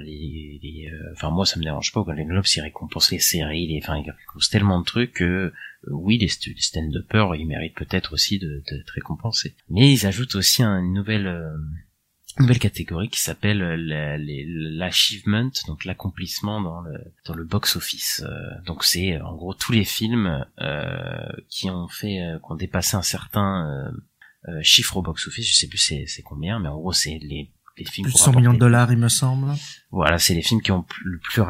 Moi, ça me dérange pas. Quand les Globes, ils récompensent les séries, ils récompensent tellement de trucs que oui, les stand-uppers, ils méritent peut-être aussi d'être récompensés. Mais ils ajoutent aussi une nouvelle. Nouvelle catégorie qui s'appelle l'achievement, donc l'accomplissement dans le box office. Donc c'est en gros tous les films qui ont dépassé un certain chiffre au box office. Je sais plus c'est combien, mais en gros c'est les films plus de 100 millions de dollars, il me semble. Voilà, c'est les films qui ont le plus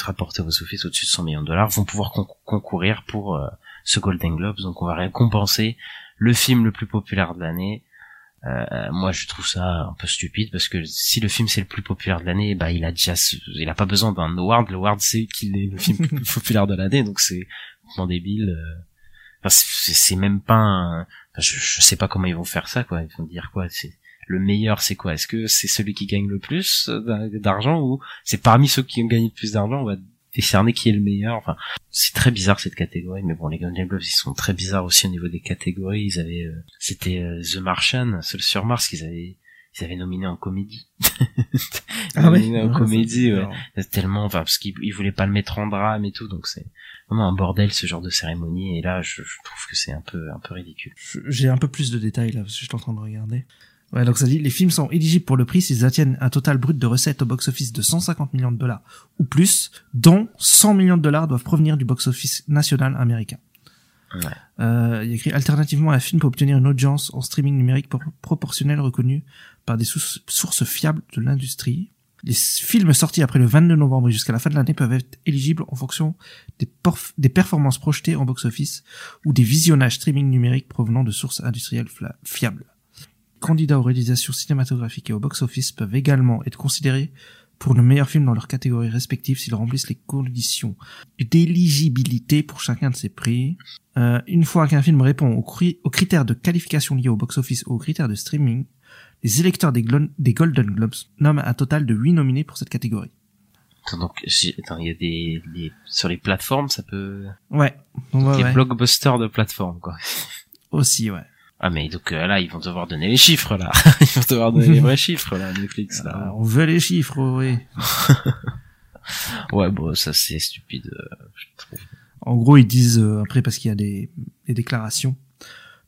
rapporté au box office au-dessus de 100 millions de dollars vont pouvoir concourir pour ce Golden Globes. Donc on va récompenser le film le plus populaire de l'année. Moi je trouve ça un peu stupide parce que si le film c'est le plus populaire de l'année, bah il a pas besoin d'un award. L'award c'est qu'il est le film le plus populaire de l'année, donc c'est complètement débile. Enfin, c'est même pas. Je sais pas comment ils vont faire ça quoi. Ils vont dire quoi, c'est le meilleur, c'est quoi? Est-ce que c'est celui qui gagne le plus d'argent ou c'est parmi ceux qui ont gagné le plus d'argent on va décerner qui est le meilleur? Enfin, c'est très bizarre cette catégorie, mais bon, les Golden Globes, ils sont très bizarres aussi au niveau des catégories. Ils avaient, c'était The Martian, Seul sur Mars, qu'ils avaient nominé en comédie. Ah ouais, nominé en comédie, ouais. Tellement, enfin, parce qu'ils voulaient pas le mettre en drame et tout, donc c'est vraiment un bordel ce genre de cérémonie. Et là, je trouve que c'est un peu ridicule. J'ai un peu plus de détails là, parce que je suis en train de regarder. Ouais, donc ça dit, les films sont éligibles pour le prix s'ils atteignent un total brut de recettes au box-office de 150 millions de dollars ou plus, dont 100 millions de dollars doivent provenir du box-office national américain. Ouais. Il écrit alternativement un film peut obtenir une audience en streaming numérique proportionnelle reconnue par des sources fiables de l'industrie. Les films sortis après le 22 novembre et jusqu'à la fin de l'année peuvent être éligibles en fonction des performances projetées en box-office ou des visionnages streaming numériques provenant de sources industrielles fiables. Candidats aux réalisations cinématographiques et au box-office peuvent également être considérés pour le meilleur film dans leurs catégories respectives s'ils remplissent les conditions d'éligibilité pour chacun de ces prix. Une fois qu'un film répond aux critères de qualification liés au box-office ou aux critères de streaming, les électeurs des Golden Globes nomment un total de 8 nominés pour cette catégorie. Donc, il y a sur les plateformes, ça peut... Ouais. Donc, les blockbusters de plateforme, quoi. Aussi, ouais. Ah mais donc là ils vont devoir donner les chiffres là, ils vont devoir donner les vrais chiffres là Netflix là. On veut les chiffres, oui. Ouais, bon, ça c'est stupide, je trouve. En gros, ils disent, après, parce qu'il y a des déclarations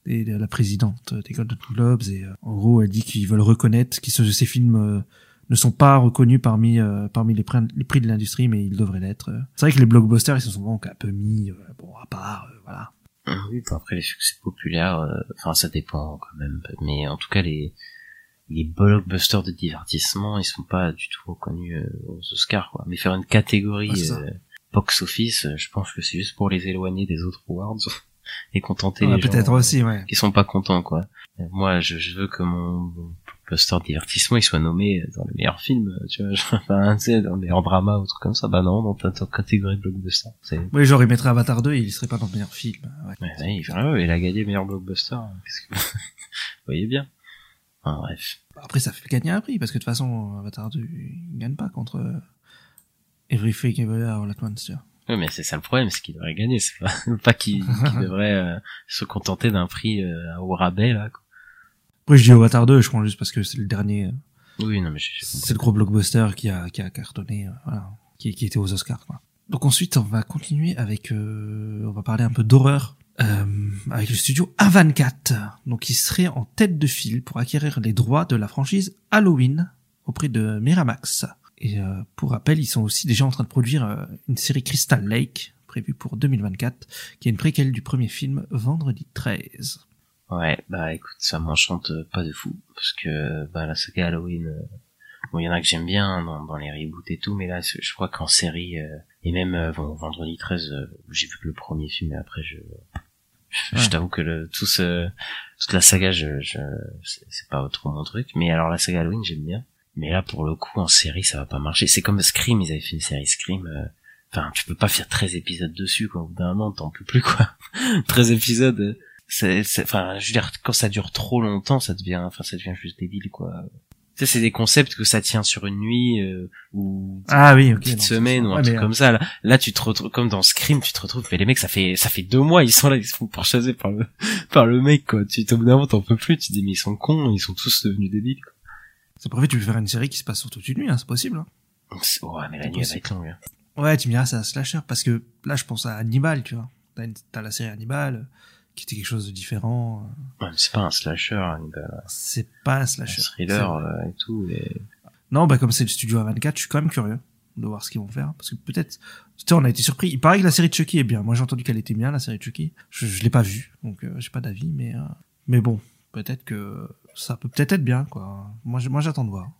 de la présidente des Golden Globes, et en gros, elle dit qu'ils veulent reconnaître que ces films ne sont pas reconnus parmi les prix de l'industrie, mais ils devraient l'être. C'est vrai que les blockbusters, ils se sont souvent un peu mis à part, voilà. Oui, bon, après, les succès populaires, enfin, ça dépend quand même, mais en tout cas, les blockbusters de divertissement, ils sont pas du tout reconnus aux Oscars, quoi. Mais faire une catégorie box-office, je pense que c'est juste pour les éloigner des autres awards et contenter les gens peut-être aussi, ouais, qui sont pas contents, quoi. Moi, je veux que mon blockbuster divertissement, il soit nommé dans les meilleurs films, tu vois, dans les meilleurs dramas ou trucs comme ça. Bah non, dans ta catégorie blockbuster. C'est... Oui, genre, il mettrait Avatar 2 et il serait pas dans le meilleur film. Ouais, il a gagné le meilleur blockbuster. Vous voyez bien. Ah, bref. Après, ça fait gagner un prix, parce que de toute façon, Avatar 2, il gagne pas contre Everything Everywhere All at Once, tu vois. Oui, mais c'est ça le problème, c'est qu'il devrait gagner, c'est pas qu'il devrait se contenter d'un prix au rabais, là, quoi. Après, je dis Avatar 2, je prends juste parce que c'est le dernier. Oui, non, mais c'est le gros blockbuster qui a cartonné, voilà, qui était aux Oscars, quoi. Donc ensuite, on va continuer avec, on va parler un peu d'horreur. Avec le studio A24, donc il serait en tête de file pour acquérir les droits de la franchise Halloween auprès de Miramax. Et pour rappel, ils sont aussi déjà en train de produire une série Crystal Lake, prévue pour 2024, qui est une préquelle du premier film Vendredi 13. Ouais, bah écoute, ça m'enchante pas de fou, parce que bah la saga Halloween, bon, il y en a que j'aime bien dans les reboots et tout, mais là, je crois qu'en série, et même Vendredi 13, j'ai vu que le premier film, et après, je t'avoue que toute la saga, c'est pas trop mon truc. Mais alors la saga Halloween, j'aime bien. Mais là, pour le coup, en série, ça va pas marcher. C'est comme Scream, ils avaient fait une série Scream. Enfin, tu peux pas faire 13 épisodes dessus, quoi. Au bout d'un an, t'en peux plus, quoi. 13 épisodes, enfin, je veux dire, quand ça dure trop longtemps, ça devient juste débile, quoi. Tu sais, c'est des concepts que ça tient sur une nuit ou une petite semaine ou un truc comme ça. Là, tu te retrouves comme dans Scream, tu te retrouves, mais les mecs, ça fait 2 mois, ils sont là, ils se font pourchasser par le mec, quoi. Tu t'en demandes, t'en peux plus, tu te dis mais ils sont cons, ils sont tous devenus débiles, quoi. Ça pourrait, tu peux faire une série qui se passe sur toute une nuit, hein, c'est possible, hein. Ouais, mais la nuit, elle va être longue, hein. Ouais, tu me diras, c'est un slasher, parce que là, je pense à Hannibal, tu vois. T'as la série Hannibal, qui était quelque chose de différent. Ouais, mais c'est pas un slasher, Hannibal. C'est pas un slasher. Un thriller et tout. Et... Non, bah comme c'est le studio A24, je suis quand même curieux de voir ce qu'ils vont faire. Parce que peut-être... Tu sais, on a été surpris. Il paraît que la série de Chucky est bien. Moi, j'ai entendu qu'elle était bien, la série de Chucky. Je l'ai pas vue, donc j'ai pas d'avis. Mais bon, peut-être que ça peut peut-être être bien, quoi. Moi, j'attends de voir.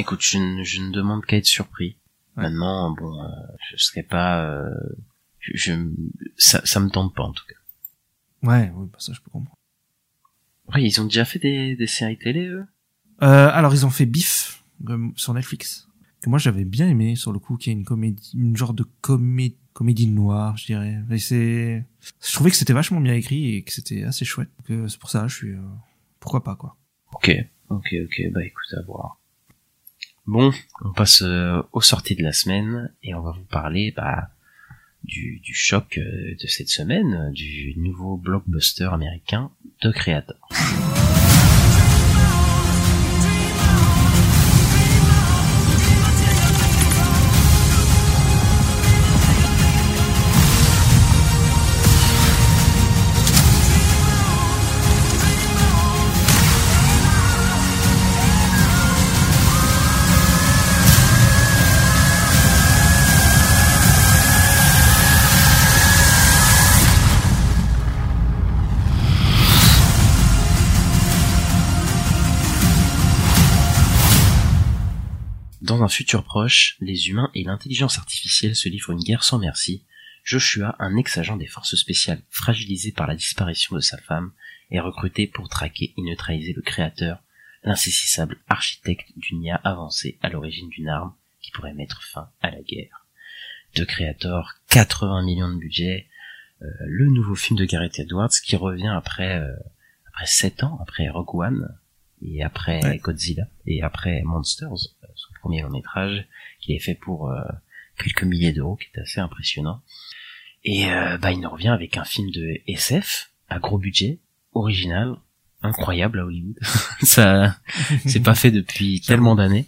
Écoute, je ne demande qu'à être surpris. Ouais. Maintenant, bon, je serais pas... Ça me tente pas, en tout cas. Ouais, oui, bah ça je peux comprendre. Ouais, ils ont déjà fait des séries télé, eux. Alors ils ont fait Beef sur Netflix, que moi j'avais bien aimé sur le coup, qui est une comédie, une genre de comédie noire, je dirais. Et je trouvais que c'était vachement bien écrit et que c'était assez chouette. Donc, c'est pour ça, je suis, pourquoi pas, quoi. Ok, bah écoute, à voir. Bon, on passe aux sorties de la semaine et on va vous parler, du choc de cette semaine, du nouveau blockbuster américain de Creator. Dans un futur proche, les humains et l'intelligence artificielle se livrent une guerre sans merci. Joshua, un ex-agent des forces spéciales, fragilisé par la disparition de sa femme, est recruté pour traquer et neutraliser le créateur, l'insaisissable architecte d'une IA avancée à l'origine d'une arme qui pourrait mettre fin à la guerre. The Creator, 80 millions de budget, le nouveau film de Gareth Edwards qui revient après 7 ans, après Rogue One, et après Godzilla, et après Monsters, son premier long métrage qu'il a fait pour quelques milliers d'euros, qui est assez impressionnant. Et il nous revient avec un film de SF à gros budget, original, incroyable à Hollywood. Ça c'est pas fait depuis tellement d'années.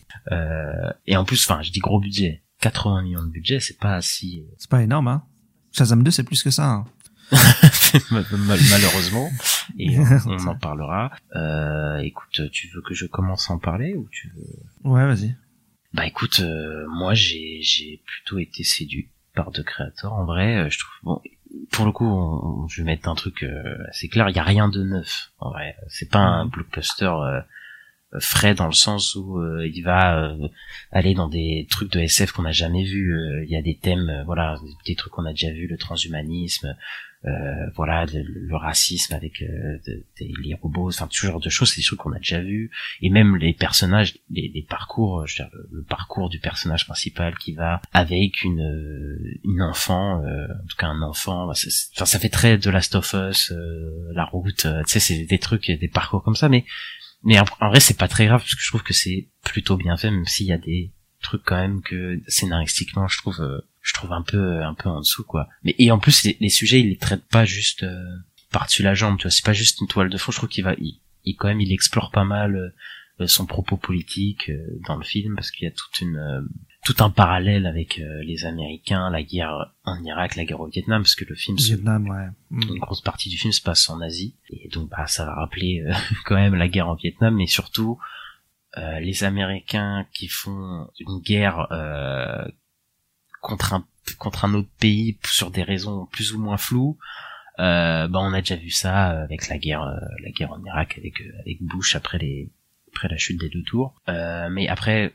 Et en plus, enfin, je dis gros budget, 80 millions de budget, c'est pas si... C'est pas énorme, hein. Shazam 2, c'est plus que ça, hein. Malheureusement. Et on en parlera. Écoute, tu veux que je commence à en parler ou tu veux... Ouais, vas-y. Bah écoute, moi j'ai plutôt été séduit par The Creator. En vrai, je trouve... Bon, pour le coup, je vais mettre un truc assez clair. Il y a rien de neuf. En vrai, c'est pas un blockbuster frais dans le sens où il va aller dans des trucs de SF qu'on n'a jamais vus. Il y a des thèmes, voilà, des trucs qu'on a déjà vus, le transhumanisme, voilà, le racisme avec les robots, enfin tout ce genre de choses, c'est des trucs qu'on a déjà vus. Et même les personnages, les parcours, je veux dire, le parcours du personnage principal qui va avec une enfant, en tout cas un enfant, enfin ça fait très The Last of Us, la route, tu sais, c'est des trucs, des parcours comme ça, mais en vrai c'est pas très grave parce que je trouve que c'est plutôt bien fait, même s'il y a des trucs quand même que scénaristiquement je trouve un peu en dessous, quoi. Mais et en plus les sujets il les traite pas juste par-dessus la jambe, tu vois, c'est pas juste une toile de fond. Je trouve qu'il va il explore pas mal son propos politique dans le film, parce qu'il y a tout un parallèle avec les Américains, la guerre en Irak, la guerre au Vietnam, parce que le film, une grosse partie du film se passe en Asie, et donc bah ça va rappeler quand même la guerre en Vietnam, mais surtout les Américains qui font une guerre contre un autre pays sur des raisons plus ou moins floues. Bah on a déjà vu ça avec la guerre en Irak avec Bush après la chute des deux tours. Mais après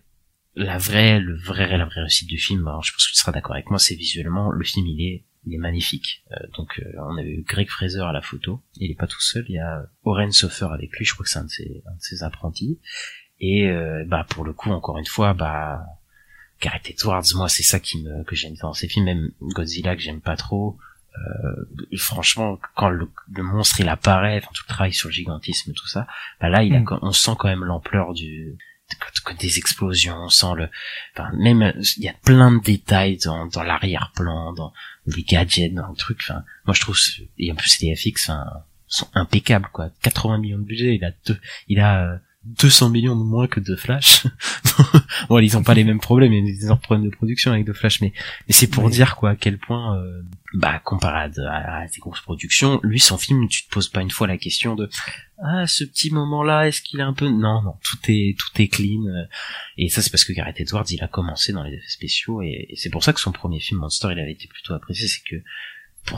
la vraie réussite du film, alors je pense que tu seras d'accord avec moi, c'est visuellement, le film il est magnifique. Donc on a eu Greg Fraser à la photo, il est pas tout seul, il y a Oren Sofer avec lui, je crois que c'est un de ses apprentis. Et bah pour le coup, encore une fois, bah Gareth Edwards, moi c'est ça que j'aime dans ces films, même Godzilla que j'aime pas trop. Franchement, quand le monstre il apparaît, enfin tout le travail sur le gigantisme, tout ça, bah là on sent quand même l'ampleur des explosions, on sent même il y a plein de détails dans l'arrière-plan, dans les gadgets, dans le truc. Enfin, moi je trouve, et en plus les FX sont impeccables, quoi. 80 millions de budget, il a 200 millions de moins que de Flash. Bon, ils ont pas les mêmes problèmes, ils ont des problèmes de production avec de Flash, mais c'est pour dire, quoi, à quel point, bah, comparé à ces grosses productions, lui, son film, tu te poses pas une fois la question de, ah, ce petit moment-là, est-ce qu'il est un peu, non, tout est clean. Et ça, c'est parce que Gareth Edwards, il a commencé dans les effets spéciaux, et c'est pour ça que son premier film, Monster, il avait été plutôt apprécié, c'est que,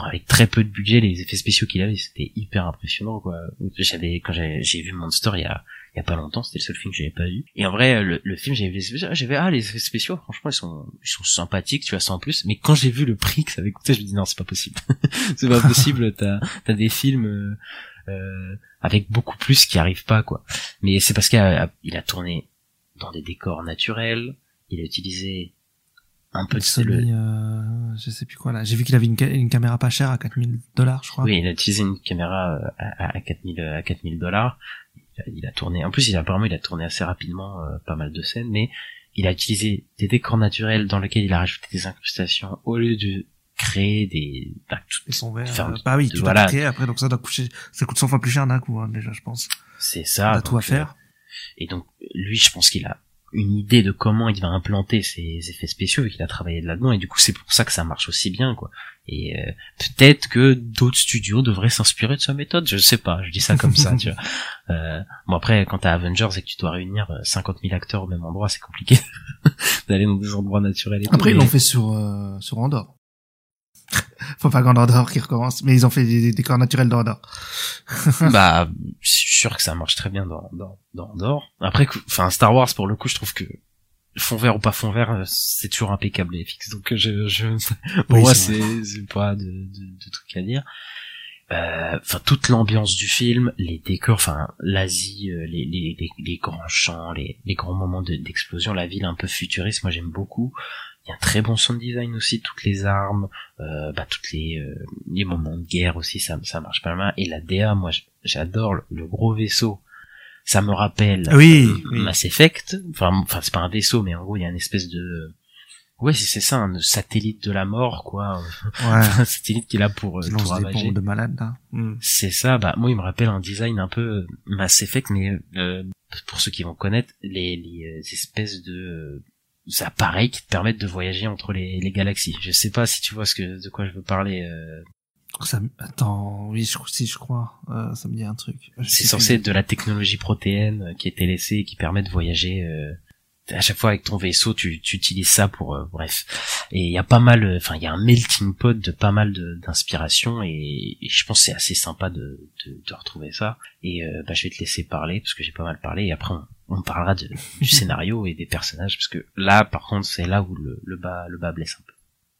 avec très peu de budget, les effets spéciaux qu'il avait, c'était hyper impressionnant, quoi. J'ai vu Monster il y a pas longtemps, c'était le seul film que j'avais pas vu. Et en vrai, le film, j'avais vu les effets spéciaux, les effets spéciaux, franchement, ils sont sympathiques, tu vois, sans plus. Mais quand j'ai vu le prix que ça avait coûté, je me dis, non, c'est pas possible. C'est pas possible, t'as des films, avec beaucoup plus qui arrivent pas, quoi. Mais c'est parce qu'il a tourné dans des décors naturels, il a utilisé un peu de Sony, je sais plus quoi là. J'ai vu qu'il avait une caméra pas chère à $4,000, je crois. Oui, il a utilisé une caméra à $4,000. Il a tourné. En plus, apparemment il a tourné assez rapidement, pas mal de scènes, mais il a utilisé des décors naturels dans lesquels il a rajouté des incrustations au lieu de créer tout a créé après, donc ça doit coucher, ça coûte 100 fois plus cher d'un coup, hein, déjà, je pense. C'est ça. On a tout à faire. Et donc, lui, je pense qu'il a une idée de comment il va implanter ses effets spéciaux, vu qu'il a travaillé de là-dedans, et du coup c'est pour ça que ça marche aussi bien, quoi. Et peut-être que d'autres studios devraient s'inspirer de sa méthode, je sais pas, je dis ça comme ça, tu vois. Bon, après, quand t'as Avengers et que tu dois réunir 50 000 acteurs au même endroit, c'est compliqué d'aller dans des endroits naturels et tout. Après, ils l'ont fait sur Andor. Propagande Andor qui recommence, mais ils ont fait des décors naturels dans Andor. Bah, je suis sûr que ça marche très bien dans Andor. Après, enfin, Star Wars, pour le coup, je trouve que fond vert ou pas fond vert, c'est toujours impeccable les FX. Donc, pour moi, c'est pas de truc à dire. Enfin, toute l'ambiance du film, les décors, enfin, l'Asie, les grands champs, les grands moments d'explosion, la ville un peu futuriste, moi j'aime beaucoup. Il y a un très bon sound design aussi, toutes les armes, toutes les moments de guerre aussi, ça marche pas mal. Et la DA, moi j'adore le gros vaisseau. Ça me rappelle Mass Effect. Enfin c'est pas un vaisseau, mais en gros il y a une espèce de c'est ça, un satellite de la mort, quoi. Ouais. Un satellite qui est là pour tout ravager. De malade, là. Mm. C'est ça. Bah moi il me rappelle un design un peu Mass Effect, mais pour ceux qui vont connaître les espèces de des appareils qui te permettent de voyager entre les galaxies. Je sais pas si tu vois de quoi je veux parler. Attends, oui, je crois, ça me dit un truc. C'est censé être de la technologie protéenne qui était laissée et qui permet de voyager. À chaque fois avec ton vaisseau, tu utilises ça pour bref. Et il y a pas mal, enfin il y a un melting pot de pas mal d'inspiration et je pense que c'est assez sympa de retrouver ça. Et je vais te laisser parler parce que j'ai pas mal parlé et après on parlera du scénario et des personnages parce que là par contre c'est là où le bas blesse un peu.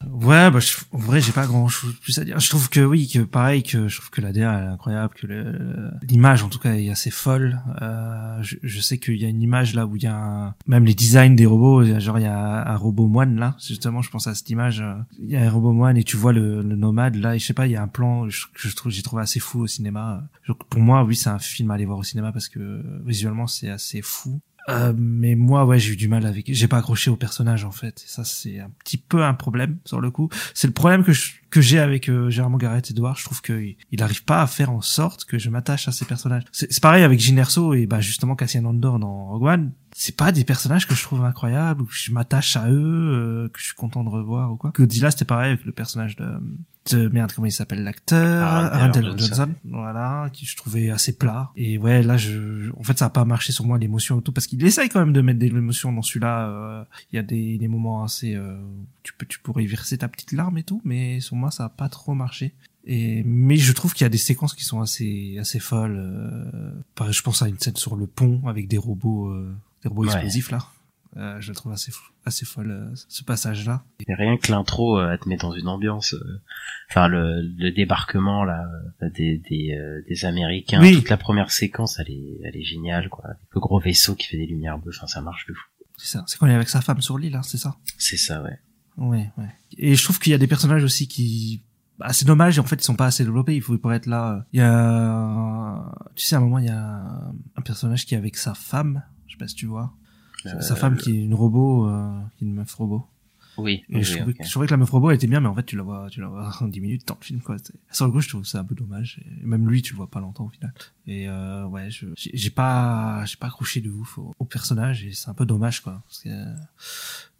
Ouais, en vrai, j'ai pas grand chose plus à dire. Je trouve que oui, je trouve que la DA est incroyable, que l'image, en tout cas, est assez folle. Je sais qu'il y a une image là où il y a même les designs des robots, genre il y a un robot moine là, justement, je pense à cette image. Il y a un robot moine et tu vois le nomade là, et je sais pas, il y a un plan que j'ai trouvé assez fou au cinéma. Donc, pour moi, oui, c'est un film à aller voir au cinéma parce que visuellement, c'est assez fou. Mais moi, ouais, j'ai eu du mal j'ai pas accroché au personnage, en fait. Et ça, c'est un petit peu un problème, sur le coup. C'est le problème que j'ai avec, généralement, Gareth Edwards. Je trouve qu'il arrive pas à faire en sorte que je m'attache à ces personnages. C'est pareil avec Jyn Erso et, justement, Cassian Andor dans Rogue One. C'est pas des personnages que je trouve incroyables, ou que je m'attache à eux, que je suis content de revoir, ou quoi. Godzilla, c'était pareil avec le personnage de merde, comment il s'appelle l'acteur, Randall Johnson, voilà, qui je trouvais assez plat. Et ouais, là en fait ça a pas marché sur moi, l'émotion et tout, parce qu'il essaye quand même de mettre de l'émotion dans celui-là. Il y a des moments assez tu pourrais verser ta petite larme et tout, mais sur moi ça a pas trop marché. Mais je trouve qu'il y a des séquences qui sont assez folles. Je pense à une scène sur le pont avec des robots explosifs là. Je le trouve assez folle, ce passage-là. Rien que l'intro, elle te met dans une ambiance. Enfin, le débarquement là des Américains, oui. Toute la première séquence, elle est géniale, quoi. Le gros vaisseau qui fait des lumières bleues, enfin, ça marche de fou. C'est ça. C'est quand il est avec sa femme sur l'île, là, c'est ça. C'est ça, ouais. Ouais. Et je trouve qu'il y a des personnages aussi qui, c'est dommage, en fait, ils sont pas assez développés. Ils pourraient être là. Il y a, tu sais, à un moment, il y a un personnage qui est avec sa femme. Je sais pas si tu vois. Sa femme qui est une meuf robot. Oui. Et je trouvais que la meuf robot elle était bien, mais en fait tu la vois en 10 minutes dans le film, quoi. Sur le coup je trouve ça un peu dommage. Et même lui tu le vois pas longtemps au final. Et ouais, j'ai pas accroché de ouf au personnage et c'est un peu dommage, quoi. Parce que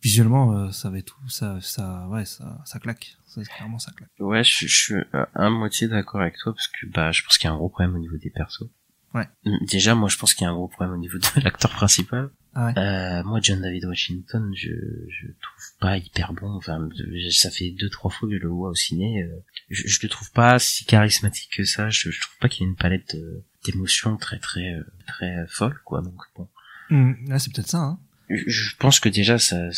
visuellement ça va tout, ça claque. Clairement ça claque. Ouais, je suis à moitié d'accord avec toi parce que je pense qu'il y a un gros problème au niveau des persos. Ouais. Déjà, moi, je pense qu'il y a un gros problème au niveau de l'acteur principal. Ah ouais. Moi, John David Washington, je trouve pas hyper bon. Enfin, ça fait 2-3 fois que je le vois au ciné. Je le trouve pas si charismatique que ça. Je trouve pas qu'il y ait une palette d'émotions très, très, très folle, quoi. Donc, bon. Là, c'est peut-être ça, hein. Je pense que déjà, ça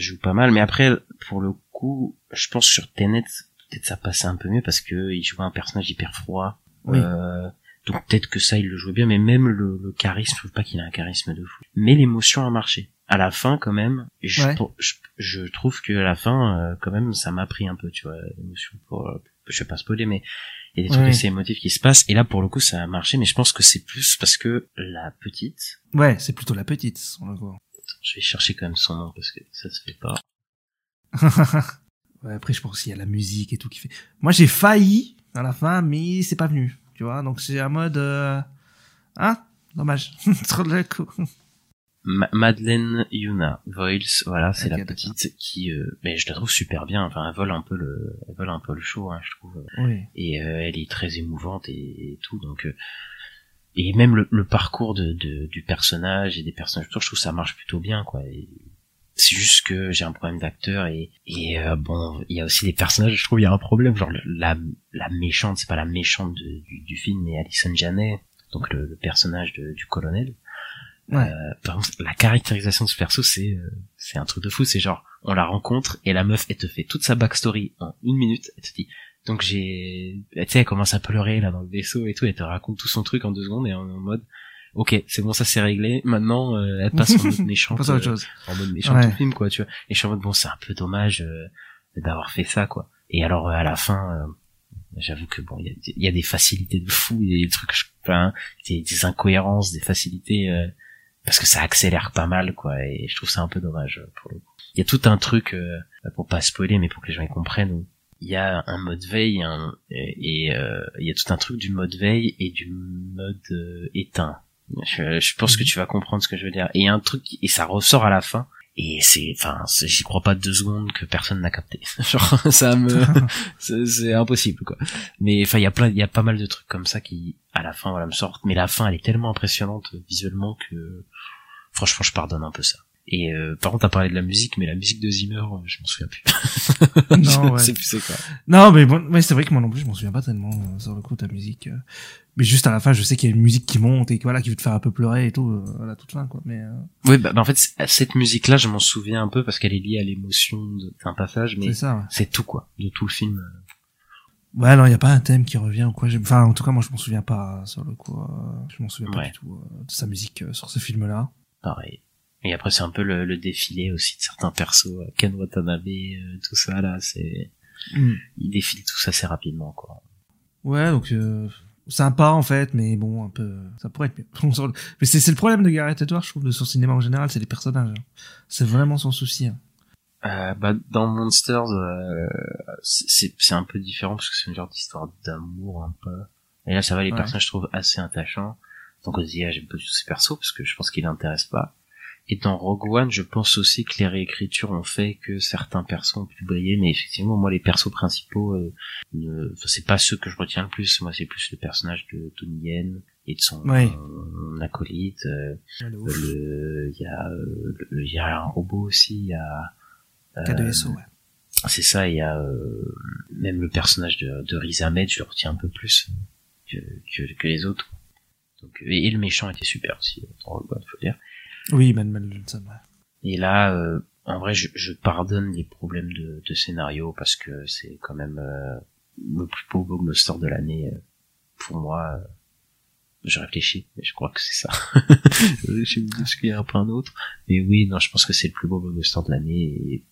joue pas mal. Mais après, pour le coup, je pense que sur Tenet, peut-être ça passait un peu mieux parce que il jouait un personnage hyper froid. Oui. Donc peut-être que ça il le jouait bien, mais même le charisme, je trouve pas qu'il a un charisme de fou. Mais l'émotion a marché. À la fin quand même, je trouve que à la fin quand même ça m'a pris un peu, tu vois, l'émotion je vais pas spoiler, mais il y a des trucs assez émotifs qui se passent et là pour le coup ça a marché, mais je pense que c'est plus parce que la petite. Ouais, c'est plutôt la petite, on le voit. Attends, je vais chercher quand même son nom parce que ça se fait pas. Ouais, après je pense qu'il y a la musique et tout qui fait. Moi j'ai failli à la fin, mais c'est pas venu. Tu vois, donc c'est un mode dommage. Trop de coup. Madeleine Yuna Voiles, voilà, c'est la petite qui mais je la trouve super bien, enfin elle vole un peu le show, hein, je trouve. Oui. Et elle est très émouvante et tout, donc et même le parcours du personnage et des personnages autour, je trouve que ça marche plutôt bien, quoi. Et c'est juste que j'ai un problème d'acteur et bon, il y a aussi des personnages, je trouve il y a un problème, genre la méchante, c'est pas la méchante du film, mais Alison Janney, donc le personnage du colonel. Ouais. Par exemple, la caractérisation de ce perso, c'est un truc de fou, c'est genre on la rencontre et la meuf elle te fait toute sa backstory en 1 minute, elle te dit donc tu sais, elle commence à pleurer là dans le vaisseau et tout, elle te raconte tout son truc en 2 secondes et en mode ok, c'est bon, ça c'est réglé. Maintenant, elle passe en mode méchante, en mode méchante au film, quoi, tu vois. Et je suis en mode bon, c'est un peu dommage d'avoir fait ça, quoi. Et alors à la fin, j'avoue que bon, il y a des facilités de fou, il y a des trucs, des incohérences, des facilités parce que ça accélère pas mal, quoi. Et je trouve ça un peu dommage pour le coup. Il y a tout un truc pour pas spoiler, mais pour que les gens y comprennent. Il y a un mode veille et il y a tout un truc du mode veille et du mode éteint. Je pense que tu vas comprendre ce que je veux dire. Et il y a un truc, et ça ressort à la fin, Et c'est, enfin, j'y crois pas deux secondes que personne n'a capté. Genre, ça me, c'est impossible, quoi. Mais, enfin, il y a pas mal de trucs comme ça qui, à la fin, voilà, me sortent. Mais la fin, elle est tellement impressionnante visuellement que, franchement, je pardonne un peu ça. Et, par contre, t'as parlé de la musique, mais la musique de Zimmer, je m'en souviens plus. Non, ouais. C'est quoi. Non, mais bon, ouais, c'est vrai que moi non plus, je m'en souviens pas tellement, sur le coup, de la musique. Mais juste à la fin, je sais qu'il y a une musique qui monte et voilà, qui veut te faire un peu pleurer et tout, à la toute fin, quoi. Mais oui, bah en fait, cette musique-là, je m'en souviens un peu parce qu'elle est liée à l'émotion d'un passage, mais c'est, ça, ouais. C'est tout, quoi, de tout le film. Ouais, alors il y a pas un thème qui revient ou quoi. Enfin, en tout cas, moi, je m'en souviens pas sur le coup. Je m'en souviens pas du tout de sa musique sur ce film-là. Pareil. Et après, c'est un peu le défilé aussi de certains persos, Ken Watanabe, tout ça là. C'est ils défilent tous assez rapidement, quoi. Ouais, donc. Sympa en fait, mais bon, un peu, ça pourrait être mieux. Mais c'est le problème de Gareth Edwards, je trouve, de son cinéma en général, c'est les personnages. C'est vraiment son souci. Bah dans Monsters, c'est un peu différent parce que c'est une genre d'histoire d'amour un peu. Et là, ça va, les personnages, je trouve, assez attachants. Donc on se dit, j'aime pas tous ces persos parce que je pense qu'ils l'intéressent pas. Et dans Rogue One, je pense aussi que les réécritures ont fait que certains persos ont pu briller, mais effectivement, moi, les persos principaux, c'est pas ceux que je retiens le plus. Moi, c'est plus le personnage de Tony Yen et de son acolyte. Il y a un robot aussi. Il y a K2SO, ouais. C'est ça. Il y a même le personnage de Riz Ahmed, je le retiens un peu plus que les autres. Donc, et le méchant était super aussi dans Rogue One, faut dire. Oui, Mel Gibson, ouais. Et là, en vrai, je pardonne les problèmes de scénario parce que c'est quand même le plus beau blockbuster de l'année pour moi. Je réfléchis, mais je crois que c'est ça. Je sais pas ce qu'il y a plein d'autres, mais oui, non, je pense que c'est le plus beau blockbuster de l'année et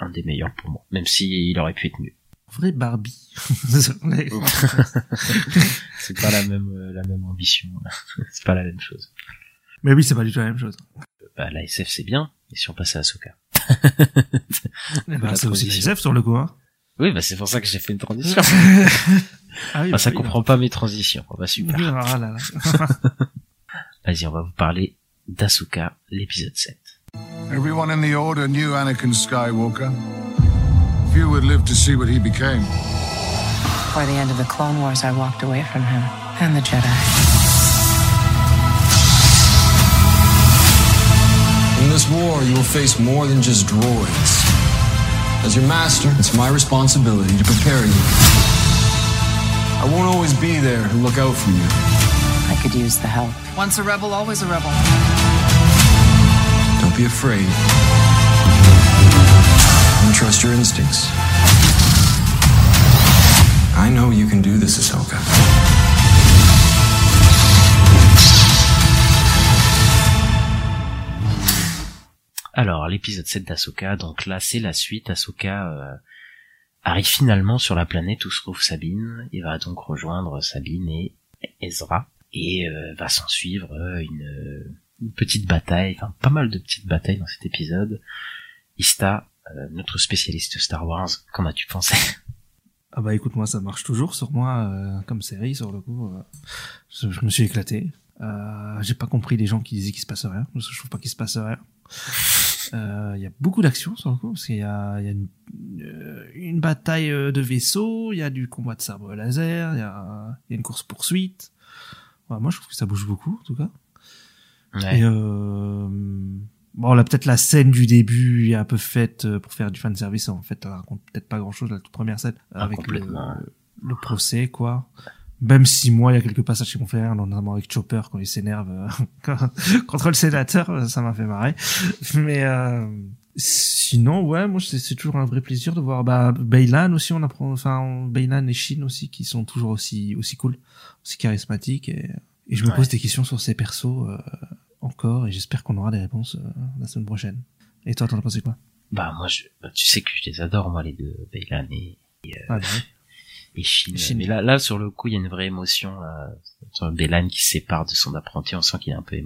un des meilleurs pour moi, même si il aurait pu être mieux. Vrai Barbie. C'est pas la même ambition, c'est pas la même chose. Mais oui, c'est pas du tout la même chose. Bah, la SF, c'est bien. Et si on passait à Ahsoka? Bah, c'est aussi la SF, sur le coup, hein. Oui, bah, c'est pour ça que j'ai fait une transition. Ah oui, bah, ça comprend pas mes transitions. Bah, super. Ah, là, là. Vas-y, on va vous parler d'Ahsoka, l'épisode 7. Everyone in the order knew Anakin Skywalker. Few would live to see what he became. By the end of the Clone Wars, I walked away from him and the Jedi. In this war, you will face more than just droids. As your master, it's my responsibility to prepare you. I won't always be there to look out for you. I could use the help. Once a rebel, always a rebel. Don't be afraid. And trust your instincts. I know you can do this, Ahsoka. Alors, l'épisode 7 d'Ahsoka, donc là, c'est la suite. Ahsoka arrive finalement sur la planète où se trouve Sabine. Il va donc rejoindre Sabine et Ezra. Et va s'en suivre une petite bataille, enfin pas mal de petites batailles dans cet épisode. Ista, notre spécialiste Star Wars, qu'en as-tu pensé ? Ah bah écoute, moi ça marche toujours sur moi, comme série, sur le coup. Je me suis éclaté. J'ai pas compris les gens qui disaient qu'il se passe rien, parce que je trouve pas qu'il se passe rien. Il y a beaucoup d'action sur le coup, parce qu'il y a une bataille de vaisseaux, il y a du combat de sabre laser, il y a une course poursuite. Ouais, moi je trouve que ça bouge beaucoup en tout cas. Ouais. Et bon là peut-être la scène du début est un peu faite pour faire du fan service en fait, elle raconte peut-être pas grand-chose la toute première scène avec le procès quoi. Même si moi, il y a quelques passages qui m'ont fait rire, notamment avec Chopper, quand il s'énerve contre le sénateur, ça m'a fait marrer. Mais sinon, ouais, moi, c'est toujours un vrai plaisir de voir Baylan aussi, on apprend, enfin Baylan et Shin aussi, qui sont toujours aussi cool, aussi charismatiques. Et je me pose des questions sur ces persos encore, et j'espère qu'on aura des réponses la semaine prochaine. Et toi, t'en as pensé quoi ? Bah moi, tu sais que je les adore, moi, les deux, Baylan et ah, et Shin. Mais là, sur le coup, il y a une vraie émotion, là. Baylan qui se sépare de son apprenti, on sent qu'il est un peu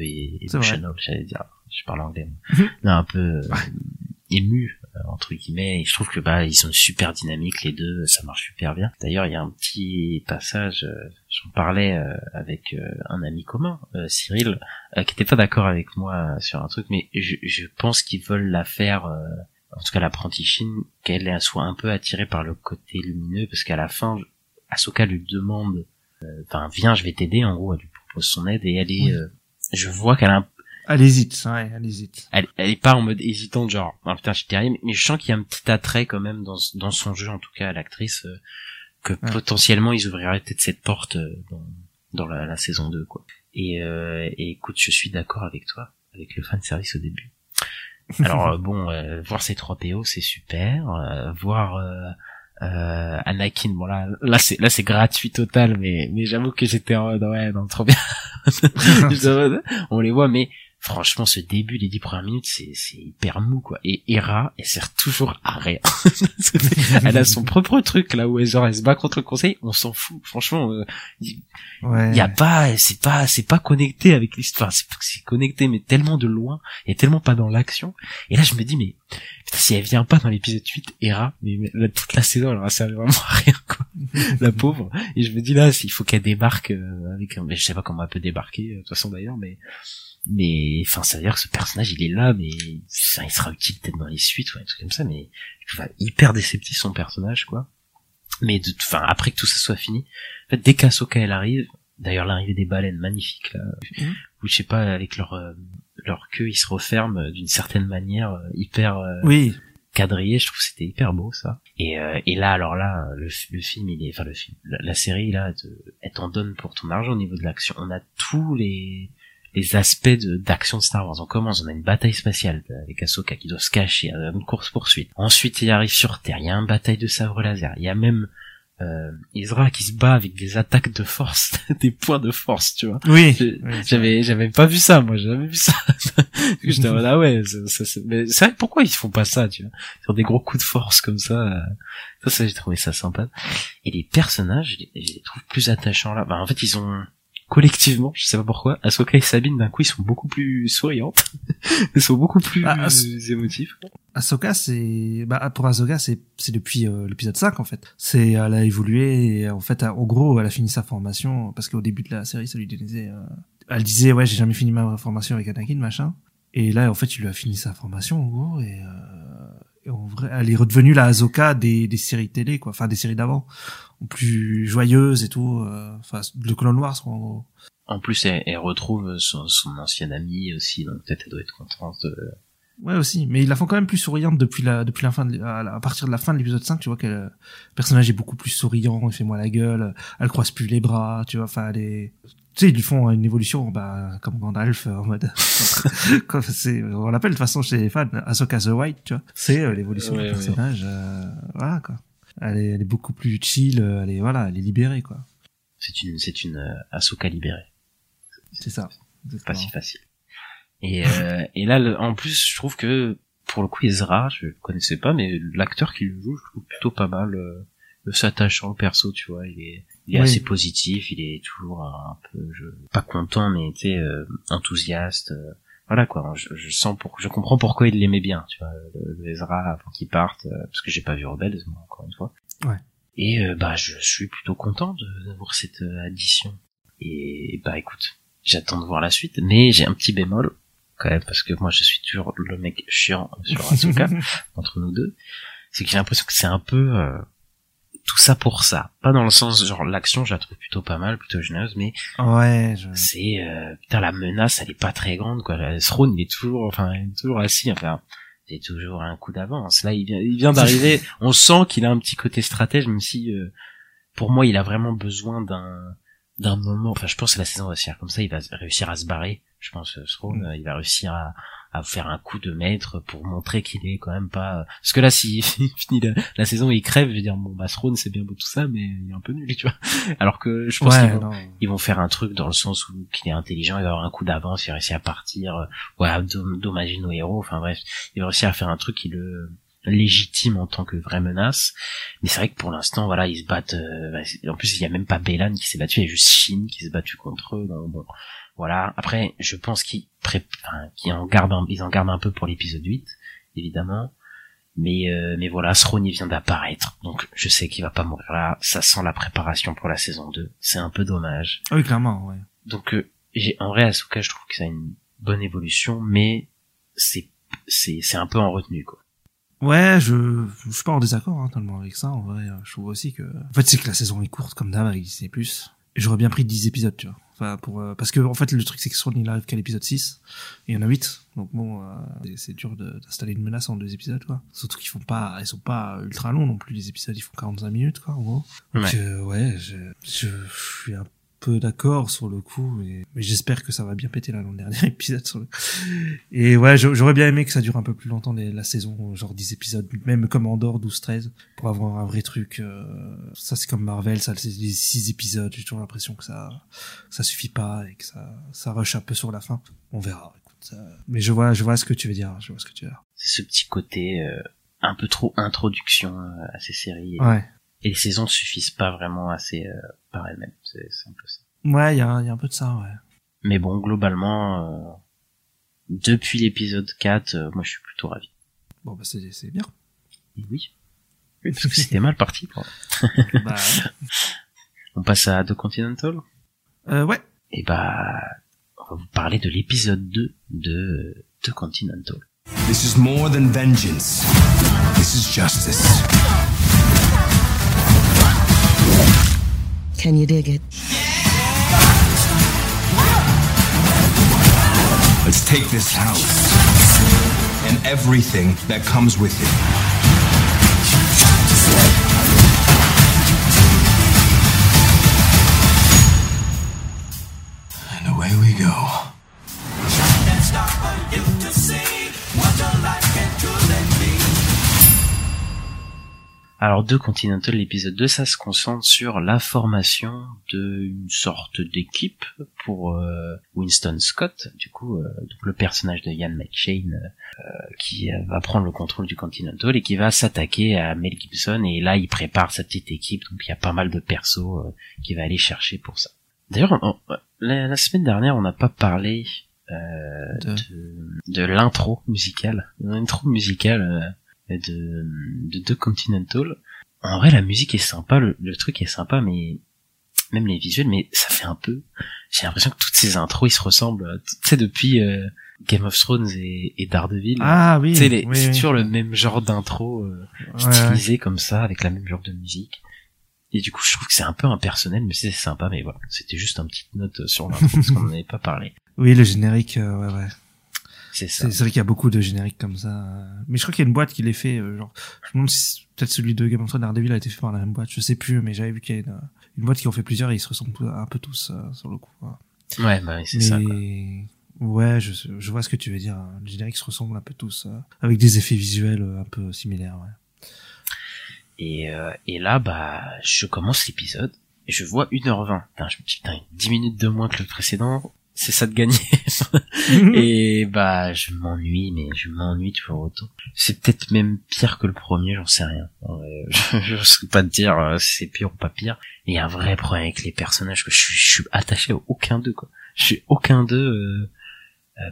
émotionnel, j'allais dire. Je parle anglais. Non, un peu, ému entre guillemets, et je trouve que ils sont super dynamiques les deux, ça marche super bien. D'ailleurs il y a un petit passage, j'en parlais avec un ami commun, Cyril, qui était pas d'accord avec moi sur un truc, mais je pense qu'ils veulent la faire, en tout cas l'apprenti Shin, qu'elle soit un peu attirée par le côté lumineux, parce qu'à la fin Ahsoka lui demande, viens je vais t'aider, en gros elle lui propose son aide, et elle est, oui. Je vois qu'elle a un... Elle hésite, ouais, elle hésite. Elle est pas en mode hésitante, genre, oh, putain, je suis terrible, mais je sens qu'il y a un petit attrait quand même dans son jeu, en tout cas, à l'actrice, que ouais. Potentiellement, ils ouvriraient peut-être cette porte dans la saison 2, quoi. Et écoute, je suis d'accord avec toi, avec le fanservice au début. Alors, voir ces 3 PO, c'est super, voir, Anakin, bon là c'est gratuit total, mais j'avoue que j'étais en mode ouais non trop bien. On les voit, mais franchement ce début, les 10 premières minutes, c'est hyper mou quoi. Et Hera, elle sert toujours à rien. Elle a son propre truc là où elle se bat contre le conseil, on s'en fout franchement. Y a pas, c'est pas connecté avec l'histoire, c'est connecté mais tellement de loin et tellement pas dans l'action. Et là je me dis mais putain, si elle vient pas dans l'épisode 8, Hera, mais toute la saison, elle aura servi vraiment à rien, quoi. La pauvre. Et je me dis, là, il faut qu'elle débarque, mais je sais pas comment elle peut débarquer, de toute façon d'ailleurs, mais, enfin, ça veut dire que ce personnage, il est là, mais, ça, il sera utile peut-être dans les suites, ou un truc comme ça, mais, je trouve hyper déceptif son personnage, quoi. Mais, enfin, après que tout ça soit fini, en fait, dès qu'Ahsoka, elle arrive, d'ailleurs, l'arrivée des baleines, magnifique, là, où, je sais pas, avec leur queue, ils se referment d'une certaine manière hyper quadrillée. Je trouve que c'était hyper beau ça. Et là, alors là, le film, il est, enfin le film, la série là, elle t'en donne pour ton argent au niveau de l'action. On a tous les aspects d'action de Star Wars. On commence, on a une bataille spatiale avec Ahsoka qui doit se cacher, une course poursuite. Ensuite, il arrive sur Terre, il y a une bataille de sabre laser, il y a même Ezra qui se bat avec des attaques de force, des points de force, tu vois. Oui. J'avais pas vu ça, moi, j'ai jamais vu ça. J'étais en mode, ah ouais, mais c'est vrai, pourquoi ils font pas ça, tu vois. Sur des gros coups de force comme ça. Ça, j'ai trouvé ça sympa. Et les personnages, je les trouve plus attachants là. En fait, ils ont, collectivement, je sais pas pourquoi, Ahsoka et Sabine, d'un coup, ils sont beaucoup plus souriantes. Ils sont beaucoup plus émotifs. Ahsoka, pour Ahsoka, c'est depuis l'épisode 5, en fait. Elle a évolué, et en fait, en gros, elle a fini sa formation, parce qu'au début de la série, ça lui disait, elle disait, ouais, j'ai jamais fini ma formation avec Anakin, machin. Et là, en fait, il lui a fini sa formation, en gros, et en vrai, elle est redevenue la Ahsoka des séries télé, quoi. Enfin, des séries d'avant. Plus joyeuse et tout, le colon noir, en gros. En plus, elle retrouve son ancien ami aussi, donc peut-être elle doit être contente de... Ouais, aussi, mais ils la font quand même plus souriante depuis la fin à partir de la fin de l'épisode 5, tu vois que le personnage est beaucoup plus souriant, il fait moins la gueule, elle croise plus les bras, tu vois, tu sais, ils lui font une évolution, comme Gandalf, en mode, on l'appelle de toute façon chez les fans, Ahsoka the White, tu vois, c'est l'évolution du personnage, voilà, quoi. Elle est beaucoup plus chill, elle est libérée, quoi. C'est une Ahsoka libérée. C'est ça. C'est pas si facile. Et là, en plus, je trouve que, pour le coup, Ezra, je le connaissais pas, mais l'acteur qui le joue, je trouve plutôt pas mal, s'attachant au perso, tu vois, il est assez positif, il est toujours un peu, pas content, mais, tu sais, enthousiaste, voilà, quoi. Je comprends pourquoi il l'aimait bien, tu vois, le Ezra, avant qu'il parte, parce que j'ai pas vu Rebels, moi, encore une fois. Ouais. Et, je suis plutôt content d'avoir cette addition. Et, écoute, j'attends de voir la suite, mais j'ai un petit bémol, quand même, parce que moi, je suis toujours le mec chiant sur Ahsoka, entre nous deux. C'est que j'ai l'impression que c'est un peu, tout ça pour ça, pas dans le sens genre l'action, je la trouve plutôt pas mal, plutôt généreuse, mais c'est putain, la menace elle est pas très grande quoi. Le throne il est toujours assis, il est toujours à un coup d'avance. Là il vient d'arriver, on sent qu'il a un petit côté stratège, même si pour moi il a vraiment besoin d'un moment. Je pense que la saison va se faire comme ça, il va réussir à se barrer, je pense, Throne, il va réussir à faire un coup de maître pour montrer qu'il est quand même pas, parce que là s'il finit la saison et il crève, je veux dire Throne c'est bien beau tout ça mais il est un peu nul, tu vois. Alors que je pense qu'ils vont faire un truc dans le sens où qu'il est intelligent, il va avoir un coup d'avance, il va réussir à partir, dommager nos héros, il va réussir à faire un truc qui le légitime en tant que vraie menace. Mais c'est vrai que pour l'instant ils se battent, en plus il y a même pas Baylan qui s'est battu, il y a juste Shin qui s'est battu contre eux, bon. Voilà. Après, je pense qu'ils en gardent un peu pour l'épisode 8, évidemment. Mais voilà, Srony vient d'apparaître, donc je sais qu'il va pas mourir là. Ça sent la préparation pour la saison 2. C'est un peu dommage. Oui, clairement, ouais. Donc en vrai, Ahsoka, je trouve que ça a une bonne évolution, mais c'est un peu en retenue, quoi. Ouais, je suis pas en désaccord, hein, tellement avec ça, en vrai. Je trouve aussi que, en fait, c'est que la saison est courte, comme d'hab, avec Disney+. J'aurais bien pris 10 épisodes, tu vois. Enfin, parce que, en fait, le truc, c'est que Srony, il arrive qu'à l'épisode 6. Et il y en a 8. Donc bon, c'est dur d'installer une menace en 2 épisodes, quoi. Surtout qu'ils sont pas ultra longs non plus, les épisodes, ils font 45 minutes, quoi, en gros. Donc, ouais, je suis un peu d'accord sur le coup, mais j'espère que ça va bien péter là dans le dernier épisode et ouais, j'aurais bien aimé que ça dure un peu plus longtemps la saison, genre 10 épisodes même comme Andor, 12-13, pour avoir un vrai truc. Ça c'est comme Marvel, ça c'est 6 épisodes, j'ai toujours l'impression que ça suffit pas et que ça rush un peu sur la fin. On verra, écoute, ça... mais je vois ce que tu veux dire, c'est ce petit côté un peu trop introduction à ces séries, ouais. Et les saisons suffisent pas vraiment assez par elles-mêmes, c'est un peu ça. Ouais, il y a un peu de ça, ouais. Mais bon, globalement, depuis l'épisode 4, moi je suis plutôt ravi. Bon, bah c'est bien. Et oui, parce que c'était mal parti, quoi. Bah... On passe à The Continental ? Ouais. Et bah, on va vous parler de l'épisode 2 de The Continental. This is more than vengeance. This is justice. Can you dig it? Let's take this house and everything that comes with it. And away we go. It's not for you to see what your life can truly be. Alors, The Continental, l'épisode 2, ça se concentre sur la formation d'une sorte d'équipe pour Winston Scott, du coup, donc le personnage de Ian McShane, qui va prendre le contrôle du Continental et qui va s'attaquer à Mel Gibson, et là, il prépare sa petite équipe, donc il y a pas mal de persos qu'il va aller chercher pour ça. D'ailleurs, la semaine dernière, on n'a pas parlé de l'intro musicale. L'intro musicale... De Continental. En vrai, la musique est sympa, le truc est sympa, mais même les visuels, mais ça fait un peu, j'ai l'impression que toutes ces intros, ils se ressemblent, tu sais, depuis Game of Thrones et Daredevil. Ah oui, oui, c'est toujours le même genre d'intro stylisé, ouais, comme ça, avec la même genre de musique. Et du coup, je trouve que c'est un peu impersonnel, mais c'est sympa. Mais voilà, c'était juste une petite note sur l'intro, parce qu'on n'en avait pas parlé. Oui, le générique, ouais. C'est ça. C'est vrai qu'il y a beaucoup de génériques comme ça. Mais je crois qu'il y a une boîte qui les fait, genre, je me demande si peut-être celui de Game of Thrones Daredevil a été fait par la même boîte, je sais plus, mais j'avais vu qu'il y a une boîte qui en fait plusieurs et ils se ressemblent un peu tous, sur le coup. Ouais, bah oui, c'est ça, quoi. Ouais, je vois ce que tu veux dire. Les génériques se ressemblent un peu tous, avec des effets visuels un peu similaires, ouais. Et là, bah, je commence l'épisode et je vois 1h20. Je me dis, 10 minutes de moins que le précédent. C'est ça de gagner. Et bah, je m'ennuie toujours autant. C'est peut-être même pire que le premier, j'en sais rien. Je sais pas te dire si c'est pire ou pas pire. Il y a un vrai problème avec les personnages, que je suis attaché à aucun d'eux, quoi. Aucun d'eux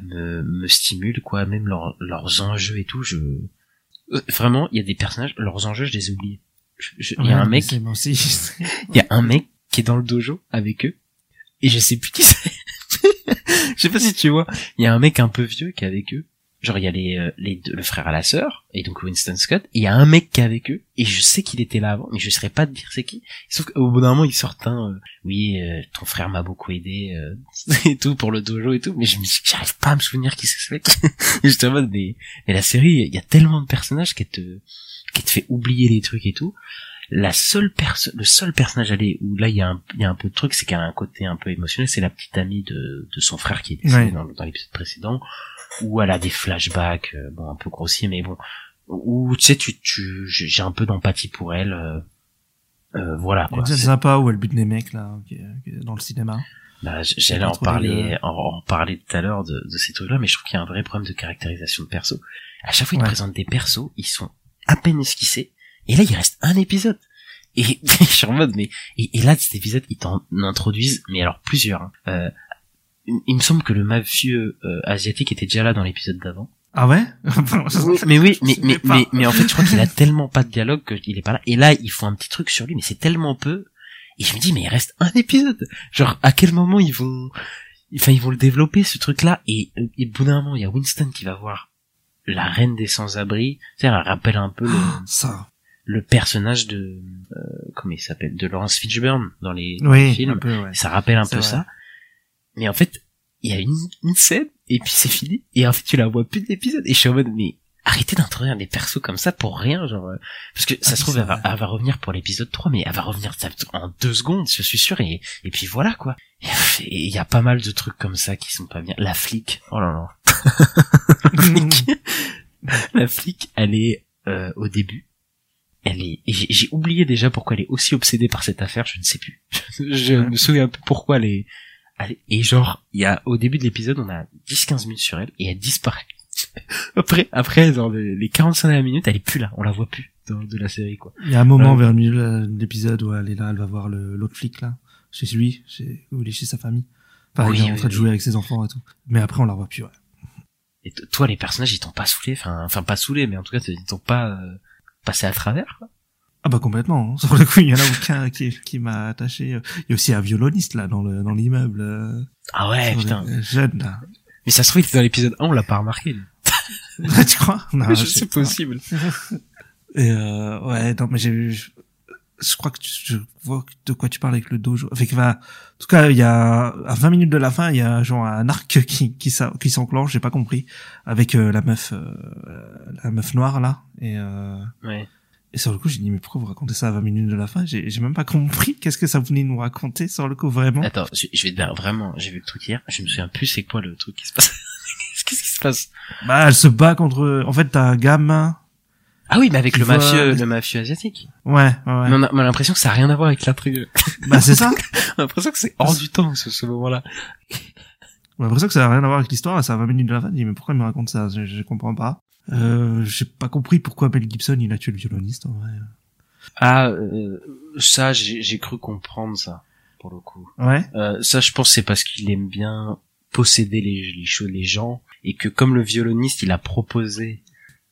me stimule, quoi. Même leurs enjeux et tout, vraiment, il y a des personnages, leurs enjeux, je les oublie. Il y a un mec, qui est dans le dojo avec eux, et je sais plus qui c'est. Je sais pas si tu vois, il y a un mec un peu vieux qui est avec eux. Genre, il y a les deux, le frère à la sœur, et donc Winston Scott, et il y a un mec qui est avec eux, et je sais qu'il était là avant, mais je saurais pas te dire c'est qui. Sauf qu'au bout d'un moment, il sort un, ton frère m'a beaucoup aidé, et tout, pour le dojo et tout, mais j'arrive pas à me souvenir qui c'est ce mec. J'étais en mode, mais la série, il y a tellement de personnages qui te fait oublier les trucs et tout. Le seul personnage où là il y a un peu de truc, c'est qu'elle a un côté un peu émotionnel, c'est la petite amie de son frère qui est décédé, ouais, dans l'épisode précédent, où elle a des flashbacks, bon, un peu grossiers, mais bon, où, tu sais, j'ai un peu d'empathie pour elle, voilà, quoi. C'est sympa, où elle bute des mecs, là, dans le cinéma. Bah, j'allais en parler tout à l'heure de ces trucs-là, mais je trouve qu'il y a un vrai problème de caractérisation de perso. À chaque fois, ils, ouais, présentent des persos, ils sont à peine esquissés, et là, il reste un épisode. Et je suis en mode, mais... Et là, cet épisode, ils t'en introduisent, mais alors plusieurs. Il me semble que le mafieux asiatique était déjà là dans l'épisode d'avant. Ah ouais? mais en fait, je crois qu'il a tellement pas de dialogue qu'il est pas là. Et là, ils font un petit truc sur lui, mais c'est tellement peu. Et je me dis, mais il reste un épisode. Genre, à quel moment ils vont le développer, ce truc-là. Et au bout d'un moment, il y a Winston qui va voir la reine des sans-abri. C'est-à-dire, elle rappelle un peu le personnage de, comment il s'appelle, de Laurence Fishburne dans les films. Un peu, ouais. Ça rappelle un peu ça. Mais en fait, il y a une scène, et puis c'est fini. Et en fait, tu la vois plus de l'épisode. Et je suis en mode, mais arrêtez d'introduire des persos comme ça pour rien, genre. Parce que ça se trouve, elle va revenir pour l'épisode 3, mais elle va revenir en 2 secondes, je suis sûr. Et puis voilà, quoi. Et il y a pas mal de trucs comme ça qui sont pas bien. La flic. Oh là là. La flic, elle est, au début. Et j'ai oublié déjà pourquoi elle est aussi obsédée par cette affaire, je ne sais plus. Je me souviens un peu pourquoi elle est. Et genre, il y a, au début de l'épisode, on a 10-15 minutes sur elle, et elle disparaît. Après, dans les 45 dernières minutes, elle est plus là, on la voit plus, de la série, quoi. Il y a un moment, vers le milieu de l'épisode, où elle est là, elle va voir l'autre flic, là. Chez lui, où il est chez sa famille. Enfin, il est en train de jouer avec ses enfants et tout. Mais après, on la voit plus, ouais. Et toi, les personnages, ils t'ont pas saoulé, enfin, pas saoulé, mais en tout cas, ils t'ont pas passé à travers, quoi. Ah bah complètement, hein. Sur le coup, il y en a aucun qui m'a attaché. Il y a aussi un violoniste là dans l'immeuble. Ah ouais, putain. Jeune là. Mais ça se trouve, il était dans l'épisode 1, on l'a pas remarqué. Tu crois? Non, mais c'est possible. Et ouais, non mais je crois que je vois de quoi tu parles avec le dojo. Fait que en tout cas, il y a à 20 minutes de la fin, il y a genre un arc qui s'enclenche, j'ai pas compris, avec la meuf noire là et ouais. Et sur le coup, j'ai dit, mais pourquoi vous racontez ça à 20 minutes de la fin? J'ai même pas compris qu'est-ce que ça venait nous raconter, sur le coup, vraiment. Attends, je vais te dire, vraiment, j'ai vu le truc hier, je me souviens plus c'est quoi le truc qui se passe. Qu'est-ce qui se passe? Bah, elle se bat contre, en fait, t'as un gamin. Ah oui, mais avec le mafieux asiatique. Ouais, ouais. Mais on a l'impression que ça a rien à voir avec l'intrigue. Bah, c'est ça. On a l'impression que c'est hors du temps, ce moment-là. On a l'impression que ça a rien à voir avec l'histoire, ça a 20 minutes de la fin, je dis, mais pourquoi il me raconte ça? Je comprends pas. J'ai pas compris pourquoi Mel Gibson il a tué le violoniste en vrai. Ah ça j'ai cru comprendre ça pour le coup. Ouais. Ça je pense que c'est parce qu'il aime bien posséder les gens et que comme le violoniste il a proposé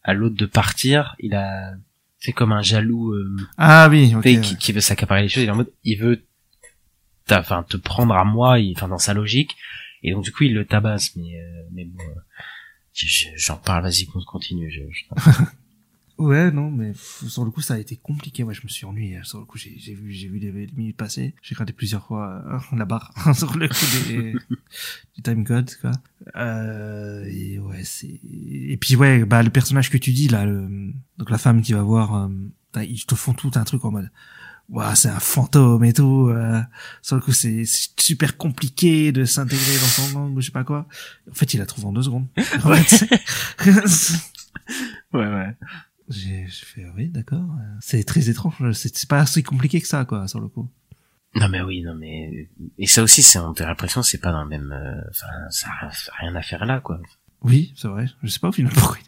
à l'autre de partir, il a c'est comme un jaloux ah oui, okay, ouais. qui veut s'accaparer les choses, il est en mode il veut enfin te prendre à moi, enfin dans sa logique et donc du coup il le tabasse mais bon j'en parle, vas-y, continue. Ouais, non, mais sur le coup, ça a été compliqué. Ouais, je me suis ennuyé. Sur le coup, j'ai vu les minutes passer. J'ai regardé plusieurs fois la barre sur le coup du time code, quoi. Et ouais, c'est. Et puis ouais, bah le personnage que tu dis là, donc la femme qui va voir, ils te font tout un truc en mode. Waouh, c'est un fantôme et tout. Sur le coup, c'est super compliqué de s'intégrer dans son langue ou je sais pas quoi. En fait, il la trouve en 2 secondes. Ouais, ouais. J'ai fait, oui, d'accord. C'est très étrange. C'est pas si compliqué que ça, quoi, sur le coup. Non, mais oui, non, mais... Et ça aussi, on a l'impression que c'est pas dans le même... Enfin, ça a rien à faire là, quoi. Oui, c'est vrai. Je sais pas au final pourquoi.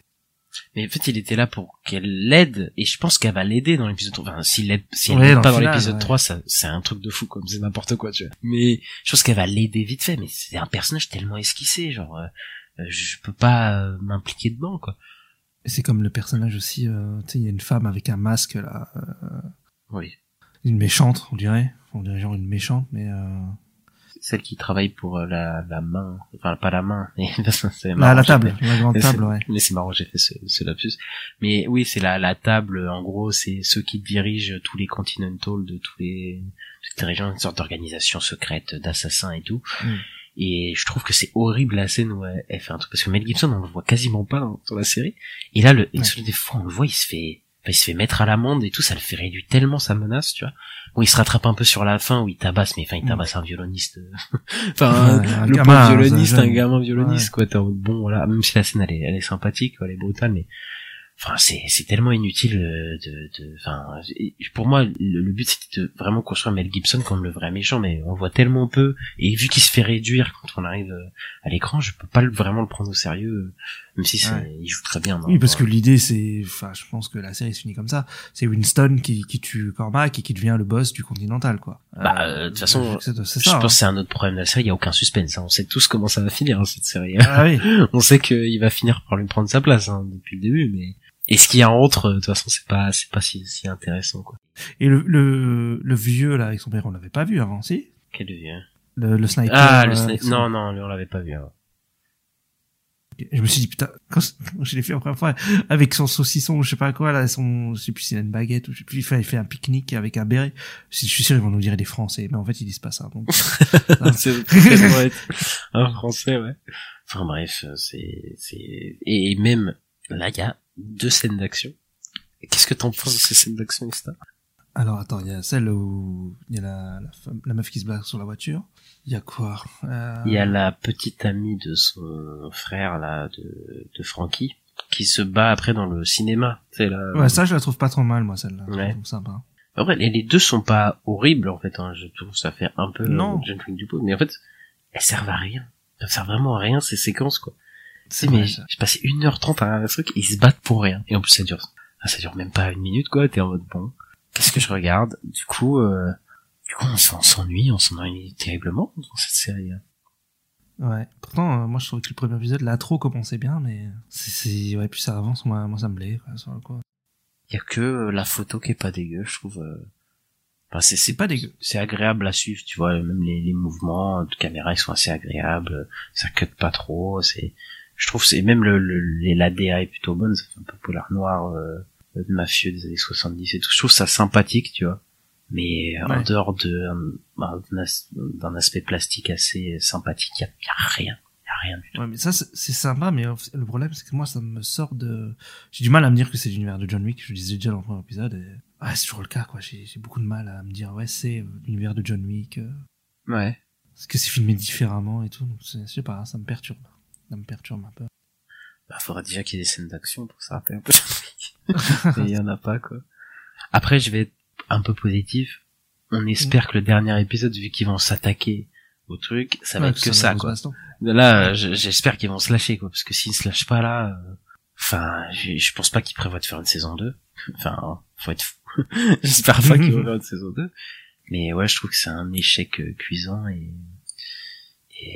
Mais en fait, il était là pour qu'elle l'aide, et je pense qu'elle va l'aider dans l'épisode 3. Enfin, si elle l'aide pas dans l'épisode 3, ça, c'est un truc de fou, comme c'est n'importe quoi, tu vois. Mais, je pense qu'elle va l'aider vite fait, mais c'est un personnage tellement esquissé, genre, je peux pas m'impliquer dedans, quoi. C'est comme le personnage aussi, tu sais, il y a une femme avec un masque, là. Oui. Une méchante, on dirait. On dirait genre une méchante, mais, celle qui travaille pour la main, enfin pas la main, mais c'est marrant, la table, la grande table, ouais. Mais c'est marrant, j'ai fait ce lapsus. Mais oui, c'est la table, en gros, c'est ceux qui dirigent tous les continentals de toutes les régions, une sorte d'organisation secrète d'assassins et tout. Mm. Et je trouve que c'est horrible la scène où elle fait un truc, parce que Mel Gibson, on le voit quasiment pas dans la série. Et là, des fois, on le voit, il se fait mettre à l'amende et tout, ça le fait réduire tellement sa menace, tu vois. Bon, il se rattrape un peu sur la fin où il tabasse, mais enfin, il tabasse un violoniste, enfin, ouais, le gamin, violoniste, un gamin violoniste, ouais. Quoi, bon, voilà, même si la scène, elle est sympathique, elle est brutale, mais, Enfin, c'est tellement inutile de enfin, pour moi, le but c'était de vraiment construire Mel Gibson comme le vrai méchant, mais on le voit tellement peu, et vu qu'il se fait réduire quand on arrive à l'écran, je peux pas vraiment le prendre au sérieux, même si c'est, il joue très bien. Oui, parce que l'idée c'est, enfin, je pense que la série se finit comme ça. C'est Winston qui tue Cormac et qui devient le boss du Continental, quoi. De toute façon, je pense que c'est un autre problème de la série, il y a aucun suspense, hein. On sait tous comment ça va finir, hein, cette série. Ah, oui. On sait qu'il va finir par lui prendre sa place, hein, depuis le début, mais. Et ce qu'il y a entre, de toute façon, c'est pas si intéressant, quoi. Et le vieux, là, avec son père, on l'avait pas vu avant, si? Quel vieux? Le sniper. Ah, le sniper. Non, lui, on l'avait pas vu avant. Je me suis dit, putain, quand je l'ai fait la première fois, avec son saucisson, ou je sais pas quoi, là, je sais plus s'il a une baguette, ou je sais plus, il fait un pique-nique avec un béret. Je suis sûr, ils vont nous dire des Français. Mais en fait, ils disent pas ça, donc. C'est tellement être un Français, ouais. Enfin, bref, c'est, et même, là, il y a 2 scènes d'action. Qu'est-ce que t'en penses de ces scènes d'action, Insta? Alors, attends, il y a celle où il y a la meuf qui se bat sur la voiture. Il y a quoi? Il y a la petite amie de son frère, là, de Frankie, qui se bat après dans le cinéma. C'est là. Ouais, ça, je la trouve pas trop mal, moi, celle-là. Ouais. Je la trouve sympa. En vrai, les deux sont pas horribles, en fait, hein. Je trouve ça fait un peu le Gentleman du pot. Mais en fait, elles servent à rien. Elles servent vraiment à rien, ces séquences, quoi. C'est mais j'ai passé 1h30 à un truc, ils se battent pour rien. Et en plus, ça dure même pas 1 minute, quoi. T'es en mode, bon, qu'est-ce que je regarde? Du coup, on s'ennuie terriblement dans cette série. Ouais. Pourtant, moi, je trouve que le premier épisode, là, trop commençait bien, mais ouais, plus ça avance, moi, ça me plaît, quoi, sur le coup. Y a que la photo qui est pas dégueu, je trouve. Enfin, c'est pas dégueu. C'est agréable à suivre, tu vois. Même les mouvements de caméra, ils sont assez agréables. Ça cut pas trop, je trouve c'est même la DA est plutôt bonne, ça fait un peu polar noir de mafieux des années 70 et tout. Je trouve ça sympathique, tu vois. Mais en dehors d'un aspect plastique assez sympathique, il y a rien du tout. Ouais, mais ça c'est sympa, mais le problème c'est que moi ça me sort de j'ai du mal à me dire que c'est l'univers de John Wick, je le disais déjà dans le premier épisode et c'est toujours le cas, quoi. J'ai beaucoup de mal à me dire c'est l'univers de John Wick. Ouais. Parce que c'est filmé différemment et tout, donc je sais pas, ça me perturbe. Un peu. Bah, faudra déjà qu'il y ait des scènes d'action pour ça un peu. Mais il y en a pas, quoi. Après, je vais être un peu positif. On espère que le dernier épisode, vu qu'ils vont s'attaquer au truc, ça va être que ça, quoi. Là, j'espère qu'ils vont se lâcher, quoi. Parce que s'ils se lâchent pas, là, enfin, je pense pas qu'ils prévoient de faire une saison 2. Enfin, faut être fou. J'espère pas qu'ils vont faire une saison 2. Mais ouais, je trouve que c'est un échec cuisant et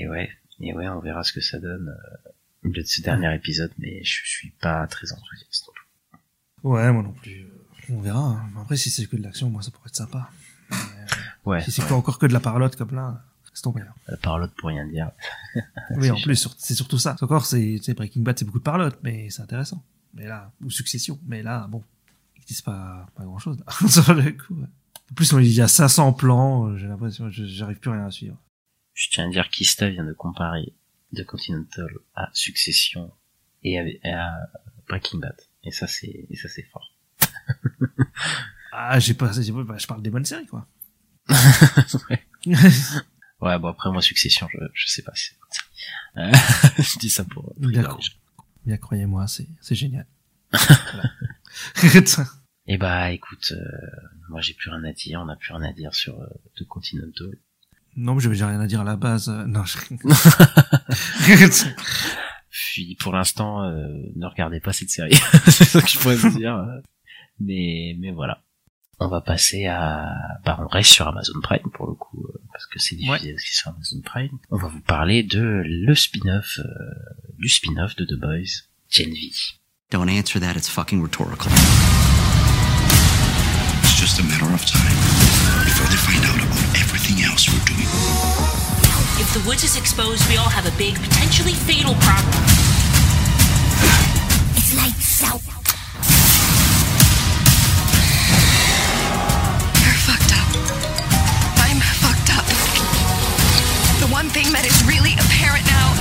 ouais. Et ouais, on verra ce que ça donne au milieu de ce dernier épisode, mais je suis pas très enthousiaste. Ouais, moi non plus. On verra, hein. Après, si c'est que de l'action, moi, ça pourrait être sympa. Mais, ouais. Si c'est pas encore que de la parlotte comme là, c'est tombé. La parlotte pour rien dire. Oui, en plus, c'est surtout ça. Encore, c'est Breaking Bad, c'est beaucoup de parlotte, mais c'est intéressant. Mais là, ou Succession, mais là, bon, ils disent pas grand chose, là. Sur le coup, ouais. En plus, il y a 500 plans, j'ai l'impression, j'arrive plus rien à suivre. Je tiens à dire qu'Ista vient de comparer The Continental à Succession et à Breaking Bad. Et ça c'est fort. Ah, j'ai pas, bah, je parle des bonnes séries, quoi. Ouais. Ouais, bon, après, moi, Succession, je sais pas si c'est je dis ça pour bien, croyez-moi, c'est génial. Et bah, écoute, moi, j'ai plus rien à dire, on a plus rien à dire sur The Continental. Non, mais j'avais déjà rien à dire à la base. Non, Puis, pour l'instant, ne regardez pas cette série. C'est ce que je pourrais vous dire. Mais voilà. On va passer on reste sur Amazon Prime, pour le coup, parce que c'est diffusé aussi sur Amazon Prime. On va vous parler de du spin-off de The Boys, Gen V. Don't answer that, it's fucking rhetorical. It's just a matter of time before they find out about everything else we're doing. If the woods is exposed, we all have a big, potentially fatal problem. It's lights out. You're fucked up. I'm fucked up. The one thing that is really apparent now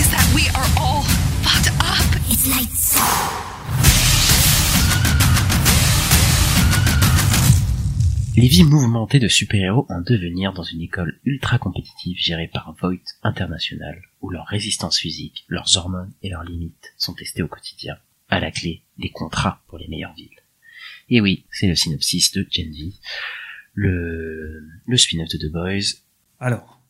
is that we are all fucked up. It's lights out. Les vies mouvementées de super-héros en devenir dans une école ultra-compétitive gérée par Voight International, où leur résistance physique, leurs hormones et leurs limites sont testées au quotidien. à la clé des contrats pour les meilleures villes. Et oui, c'est le synopsis de Gen V, le spin-off de The Boys. Alors,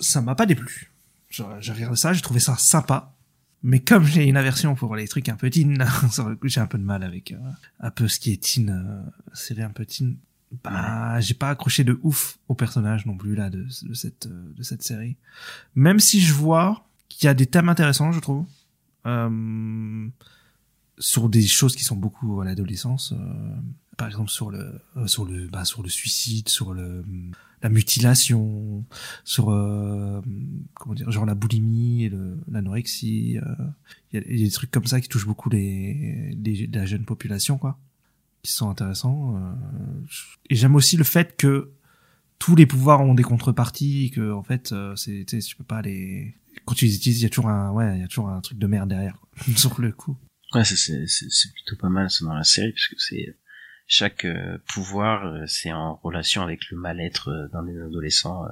ça m'a pas déplu. J'ai regardé ça, j'ai trouvé ça sympa, mais comme j'ai une aversion pour les trucs un peu teen, sur le coup, j'ai un peu de mal avec un peu ce qui est teen, série un peu teen. Bah, j'ai pas accroché de ouf au personnage non plus là de cette série. Même si je vois qu'il y a des thèmes intéressants, je trouve, sur des choses qui sont beaucoup à l'adolescence, par exemple sur le suicide, sur la mutilation, sur genre la boulimie et l'anorexie. Il y a des trucs comme ça qui touchent beaucoup la jeune population, quoi, qui sont intéressants. Et j'aime aussi le fait que tous les pouvoirs ont des contreparties, que en fait tu peux pas les, quand tu les utilises, il y a toujours un truc de merde derrière, quoi, sur le coup. Ouais, c'est plutôt pas mal ça dans la série, parce que c'est chaque pouvoir, c'est en relation avec le mal-être d'un des adolescents,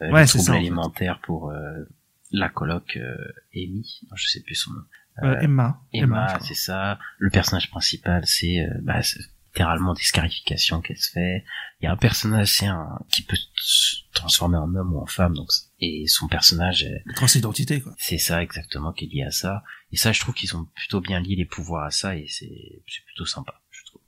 les troubles alimentaires pour la coloc Amy, je sais plus son nom. Emma, c'est ça. Le personnage principal, c'est littéralement des scarifications qu'elle se fait. Il y a un personnage, qui peut se transformer en homme ou en femme, donc, et son personnage... transidentité, quoi. C'est ça, exactement, qui est lié à ça. Et ça, je trouve qu'ils ont plutôt bien lié les pouvoirs à ça, et c'est plutôt sympa, je trouve.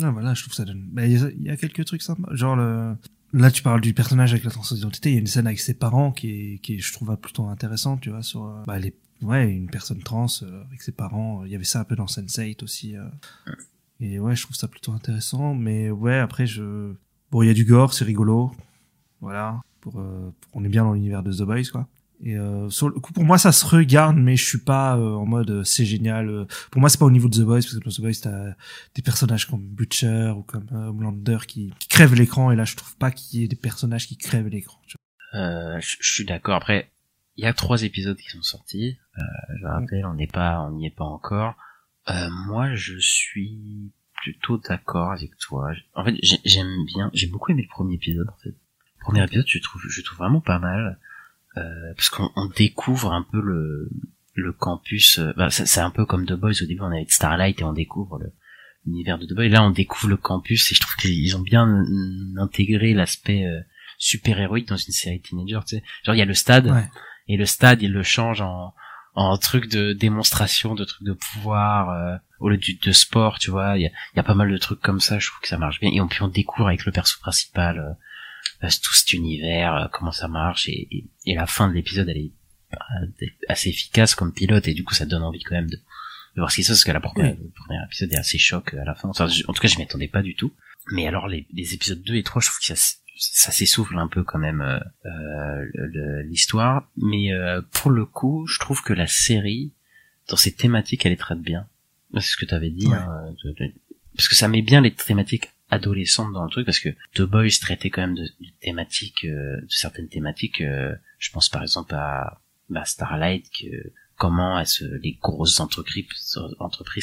Ah, voilà, je trouve ça donne... Il y a quelques trucs sympas. Genre, là, tu parles du personnage avec la transidentité, il y a une scène avec ses parents qui est, je trouve, plutôt intéressante, tu vois, sur, une personne trans avec ses parents. Il y avait ça un peu dans Sense8 aussi. Et ouais, je trouve ça plutôt intéressant. Mais ouais, après, il y a du gore, c'est rigolo. Voilà. On est bien dans l'univers de The Boys, quoi. Et sur le coup, pour moi, ça se regarde, mais je suis pas en mode c'est génial. Pour moi, c'est pas au niveau de The Boys, parce que dans The Boys, t'as des personnages comme Butcher ou comme Homelander qui crèvent l'écran. Et là, je trouve pas qu'il y ait des personnages qui crèvent l'écran. Je suis d'accord. Après, il y a 3 épisodes qui sont sortis. Je rappelle, on n'y est pas encore. Moi, je suis plutôt d'accord avec toi. En fait, j'ai beaucoup aimé le premier épisode, en fait. Le premier épisode, je trouve vraiment pas mal. Parce qu'on découvre un peu le campus. C'est un peu comme The Boys. Au début, on avait Starlight et on découvre l'univers de The Boys. Là, on découvre le campus, et je trouve qu'ils ont bien intégré l'aspect super-héroïque dans une série teenager, tu sais. Genre, il y a le stade. Ouais. Et le stade, il le change en truc de démonstration, de truc de pouvoir, au lieu de sport, tu vois. Il y a pas mal de trucs comme ça, je trouve que ça marche bien. Et puis on découvre avec le perso principal tout cet univers, comment ça marche. Et la fin de l'épisode, elle est assez efficace comme pilote. Et du coup, ça donne envie quand même de voir ce qui se passe. Parce que le premier épisode est assez choc à la fin. Enfin, en tout cas, je m'y attendais pas du tout. Mais alors, les épisodes 2 et 3, je trouve que ça s'essouffle un peu quand même, l'histoire, mais pour le coup, je trouve que la série, dans ses thématiques, elle les traite bien. C'est ce que t'avais dit, ouais. Parce que ça met bien les thématiques adolescentes dans le truc, parce que The Boys traitait quand même de certaines thématiques. Je pense par exemple à Starlight, comment les grosses entreprises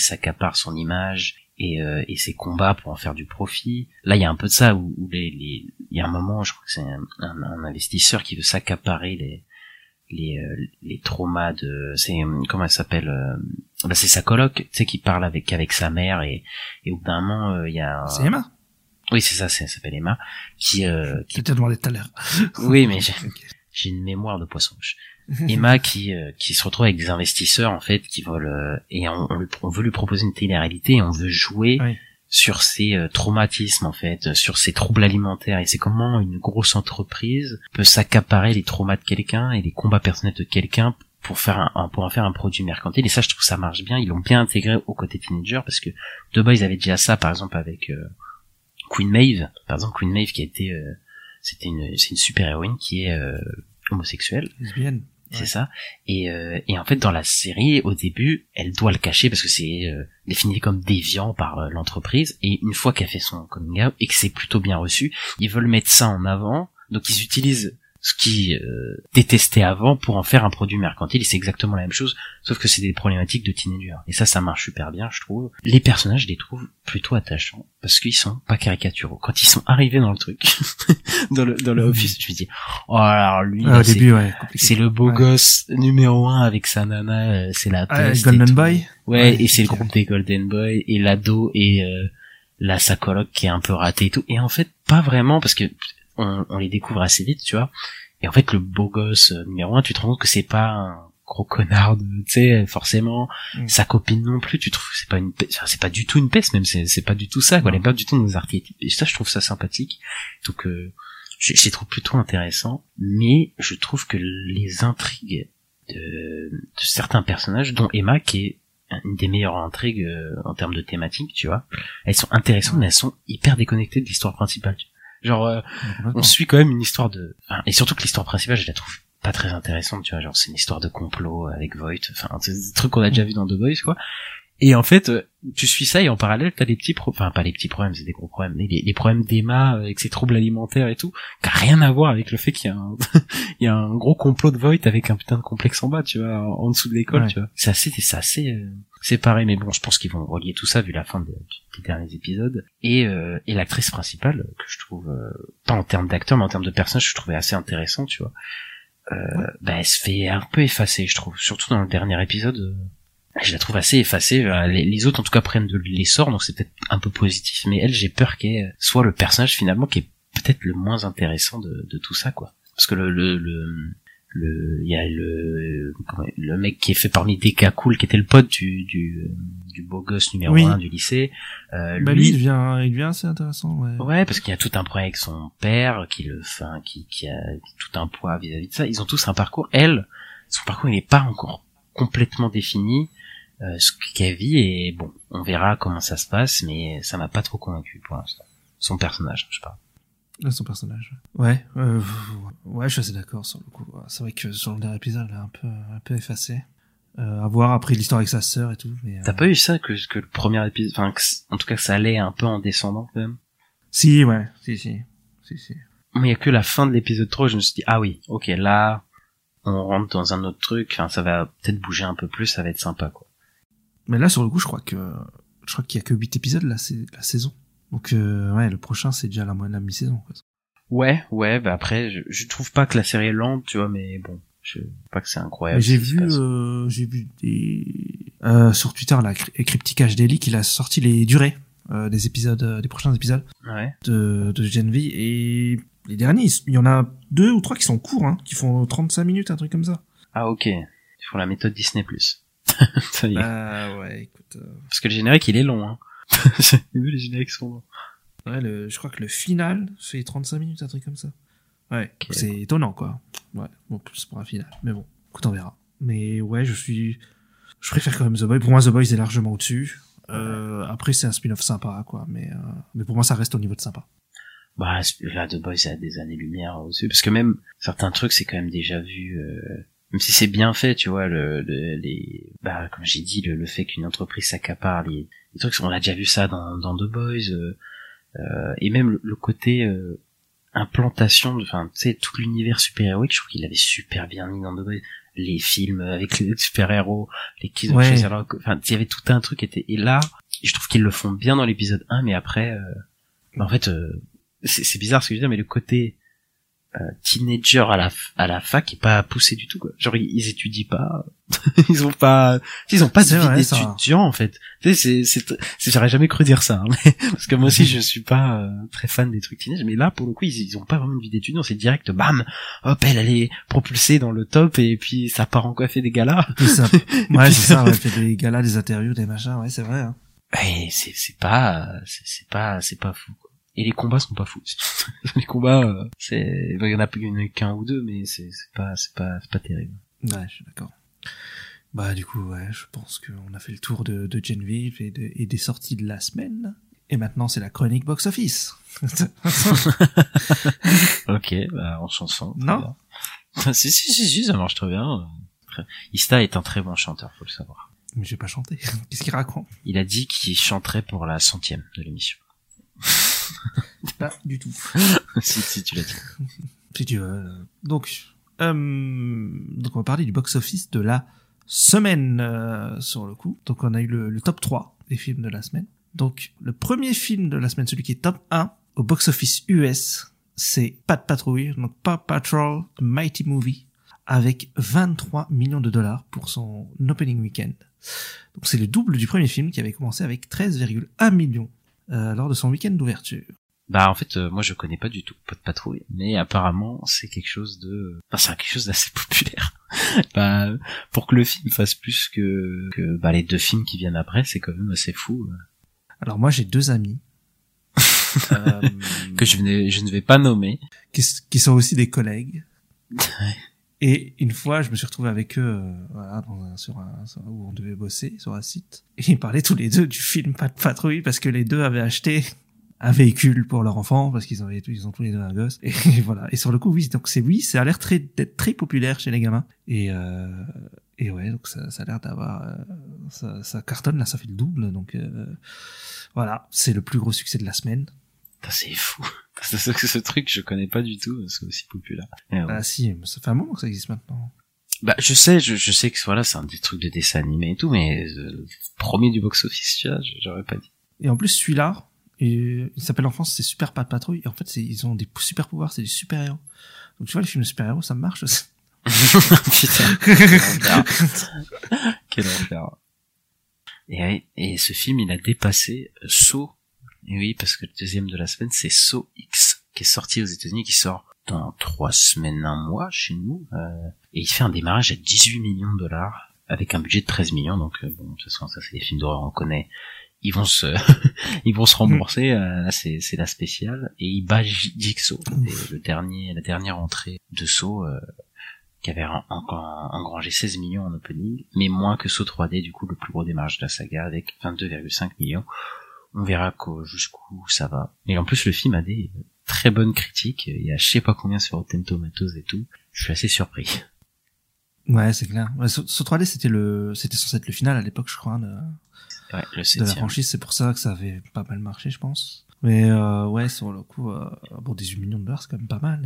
s'accaparent son image et ses combats pour en faire du profit. Là, il y a un peu de ça où il y a un moment, je crois que c'est un investisseur qui veut s'accaparer les traumas c'est, comment elle s'appelle, c'est sa coloc, tu sais, qui parle avec sa mère, et au bout d'un moment, il y a... C'est Emma? Oui, c'est ça, elle s'appelle Emma, qui t'a demandé tout à l'heure. Oui, mais j'ai une mémoire de poisson. Emma qui se retrouve avec des investisseurs, en fait, qui veulent, et on veut lui proposer une télé-réalité, et on veut jouer sur ses traumatismes, en fait, sur ses troubles alimentaires, et c'est comment une grosse entreprise peut s'accaparer les traumas de quelqu'un et les combats personnels de quelqu'un pour en faire un produit mercantile. Et ça, je trouve que ça marche bien. Ils l'ont bien intégré au côté teenager, parce que de base, ils avaient déjà ça, par exemple, avec Queen Maeve. Par exemple, Queen Maeve qui a été, c'est une super-héroïne qui est homosexuelle. Lesbienne. C'est ça. Et en fait, dans la série, au début, elle doit le cacher parce que c'est défini comme déviant par l'entreprise. Et une fois qu'elle fait son coming out et que c'est plutôt bien reçu, ils veulent mettre ça en avant. Donc ils utilisent ce qu'ils détestaient avant pour en faire un produit mercantile, et c'est exactement la même chose, sauf que c'est des problématiques de teenager. Et ça marche super bien, je trouve. Les personnages, je les trouve plutôt attachants, parce qu'ils sont pas caricaturaux. Quand ils sont arrivés dans le truc, dans le office, je me dis, oh, alors lui, là, c'est le beau gosse numéro 1 avec sa nana, c'est la toast, Golden Boy. Ouais, et c'est le groupe des Golden Boy, et l'ado, et la sacologue qui est un peu ratée et tout. Et en fait, pas vraiment, parce que on les découvre assez vite, tu vois. Et en fait, le beau gosse numéro 1, tu te rends compte que c'est pas un gros connard, tu sais, forcément. Sa copine non plus, tu trouves, c'est pas une peste, enfin, c'est pas du tout une peste, même, c'est pas du tout ça, quoi. Elle est pas du tout nos archétypes. Et ça, je trouve ça sympathique. Donc, je les trouve plutôt intéressants. Mais je trouve que les intrigues de certains personnages, dont Emma, qui est une des meilleures intrigues en termes de thématiques, tu vois, elles sont intéressantes, mais elles sont hyper déconnectées de l'histoire principale. Genre, on suit quand même une histoire de... Enfin, et surtout que l'histoire principale, je la trouve pas très intéressante, tu vois. Genre, c'est une histoire de complot avec Voight. Enfin, c'est des trucs qu'on a déjà vu dans The Boys, quoi. Et en fait, tu suis ça, et en parallèle, t'as des petits problèmes... Enfin, pas les petits problèmes, c'est des gros problèmes. Mais les problèmes d'Emma, avec ses troubles alimentaires et tout, qui a rien à voir avec le fait qu'il y a un... Il y a un gros complot de Voight avec un putain de complexe en bas, tu vois, en dessous de l'école, tu vois. C'est assez séparé, mais bon, je pense qu'ils vont relier tout ça vu la fin des derniers épisodes. Et l'actrice principale, que je trouve, pas en termes d'acteur, mais en termes de personnage, je trouvais assez intéressant, tu vois. Bah, elle se fait un peu effacer, je trouve. Surtout dans le dernier épisode, je la trouve assez effacée. Les autres, en tout cas, prennent de l'essor, donc c'est peut-être un peu positif. Mais elle, j'ai peur qu'elle soit le personnage, finalement, qui est peut-être le moins intéressant de tout ça, quoi. Parce que il y a le mec qui est fait parmi des cas cool, qui était le pote du beau gosse numéro 1 du lycée. Bah lui il devient assez intéressant, ouais, parce qu'il y a tout un problème avec son père qui a tout un poids vis-à-vis de ça. Ils ont tous un parcours. Elle, son parcours, il est pas encore complètement défini, ce qu'elle vit, et bon, on verra comment ça se passe, mais ça m'a pas trop convaincu pour l'instant, son personnage, je sais pas. Son personnage. Ouais, je suis assez d'accord sur le coup. C'est vrai que sur le dernier épisode, elle est un peu effacée. À voir après l'histoire avec sa sœur et tout. Mais, t'as pas eu ça que le premier épisode, enfin, en tout cas, ça allait un peu en descendant quand même. Si, ouais, si. Mais il y a que la fin de l'épisode 3, je me suis dit, ah oui, ok, là, on rentre dans un autre truc. Enfin, ça va peut-être bouger un peu plus, ça va être sympa, quoi. Mais là, sur le coup, je crois qu'il y a que 8 épisodes la saison. Donc ouais, le prochain c'est déjà la mi-saison, quoi. Ouais, bah après je trouve pas que la série est lente, tu vois, mais bon, je sais pas que c'est incroyable. Mais j'ai vu des sur Twitter là, Cryptic HDLI qui a sorti les durées des épisodes, des prochains épisodes de Gen V, et les derniers, il y en a 2 ou 3 qui sont courts, hein, qui font 35 minutes, un truc comme ça. Ah OK. Ils font la méthode Disney+. Ça y est. Ah ouais, écoute. Parce que le générique, il est long, hein. J'ai vu les génériques sont... Ouais, je crois que le final fait 35 minutes, un truc comme ça. Ouais, okay, c'est étonnant, quoi. Ouais, bon, plus pour un final. Mais bon, écoute, on verra. Mais ouais, je préfère quand même The Boys. Pour moi, The Boys est largement au-dessus. Après, c'est un spin-off sympa, quoi. Mais pour moi, ça reste au niveau de sympa. Bah, là, The Boys a des années-lumière au-dessus. Parce que même certains trucs, c'est quand même déjà vu... Même si c'est bien fait, tu vois, bah, comme j'ai dit, le fait qu'une entreprise s'accapare les trucs, on a déjà vu ça dans The Boys, et même le côté implantation, enfin, tu sais, tout l'univers super-héroïque, je trouve qu'il avait super bien mis dans The Boys, les films avec les super-héros, les kids, enfin, il y avait tout un truc, et là, je trouve qu'ils le font bien dans l'épisode 1, mais après, en fait, c'est bizarre ce que je veux dire, mais le côté... teenager à la fac est pas poussé du tout, quoi. Genre ils étudient pas, ils ont pas de vie d'étudiant, en fait. Tu sais, j'aurais jamais cru dire ça, hein, mais, parce que moi aussi je suis pas très fan des trucs teenage, mais là pour le coup ils ont pas vraiment une vie d'étudiant, c'est direct, bam, hop, elle est propulsée dans le top, et puis ça part en coiffer des galas. Ouais, c'est ça, elle fait des galas, des interviews, des machins, ouais, c'est vrai, hein. Et c'est pas fou, quoi. Et les combats sont pas fous. Les combats, il y en a qu'un ou deux, mais c'est pas terrible. Ouais, je suis d'accord. Bah, du coup, ouais, je pense qu'on a fait le tour de Genvive et des sorties de la semaine. Et maintenant, c'est la chronique box office. Ok, bah, on chanson. Non. Si, ça marche très bien. Ista est un très bon chanteur, faut le savoir. Mais j'ai pas chanté. Qu'est-ce qu'il raconte? Il a dit qu'il chanterait pour la 100e de l'émission. Pas du tout. Si tu l'as dit. si tu veux. Donc on va parler du box-office de la semaine sur le coup. Donc on a eu le top 3 des films de la semaine. Donc le premier film de la semaine, celui qui est top 1 au box-office US, c'est Paw Patrol, donc Paw Patrol The Mighty Movie, avec $23 millions pour son opening week-end. Donc c'est le double du premier film qui avait commencé avec 13,1 millions lors de son week-end d'ouverture. Bah en fait moi je connais pas du tout Paw Patrol, mais apparemment c'est quelque chose de, enfin, c'est quelque chose d'assez populaire. Bah pour que le film fasse plus que bah les deux films qui viennent après, c'est quand même assez fou. Alors moi j'ai deux amis que je ne vais pas nommer, qui sont aussi des collègues. Ouais. Et une fois, je me suis retrouvé avec eux, voilà, sur un, où on devait bosser, sur un site. Et ils parlaient tous les deux du film Paw Patrol, parce que les deux avaient acheté un véhicule pour leur enfant, parce qu'ils ont tous les deux un gosse. Et voilà. Et sur le coup, oui. Donc ça a l'air d'être très populaire chez les gamins. Et ouais, donc ça a l'air d'avoir, ça cartonne, là, ça fait le double. Donc, voilà. C'est le plus gros succès de la semaine. C'est fou. Ce truc, je connais pas du tout, c'est aussi populaire. Ouais. Ah si, ça fait un moment que ça existe maintenant. Bah, je sais que voilà, c'est un des trucs de dessin animé et tout, mais premier du box-office, tu vois, j'aurais pas dit. Et en plus, celui-là, il s'appelle en France, c'est Super Paw Patrol, et en fait, ils ont des super pouvoirs, c'est des super-héros. Donc tu vois, les films de super-héros, ça marche aussi. Putain, quel enfer. Et ce film, il a dépassé Saw. Et oui, parce que le deuxième de la semaine, c'est Saw X, qui est sorti aux États-Unis, qui sort dans 3 semaines, 1 mois, chez nous. Et il fait un démarrage à $18 millions, avec un budget de 13 millions. Donc, bon, de toute façon, ça, c'est des films d'horreur, on connaît. Ils vont se rembourser. Là, c'est la spéciale. Et il bat Jigsaw, la dernière entrée de Saw, qui avait engrangé 16 millions en opening, mais moins que Saw 3D, du coup, le plus gros démarrage de la saga, avec 22,5 millions. On verra jusqu'où ça va. Et en plus, le film a des très bonnes critiques. Il y a je sais pas combien sur Rotten Tomatoes et tout. Je suis assez surpris. Ouais, c'est clair. Ouais, Saw 3D, c'était censé être le final à l'époque, je crois, de la franchise. C'est pour ça que ça avait pas mal marché, je pense. Mais ouais, sur le coup, bon, $18 millions, c'est quand même pas mal.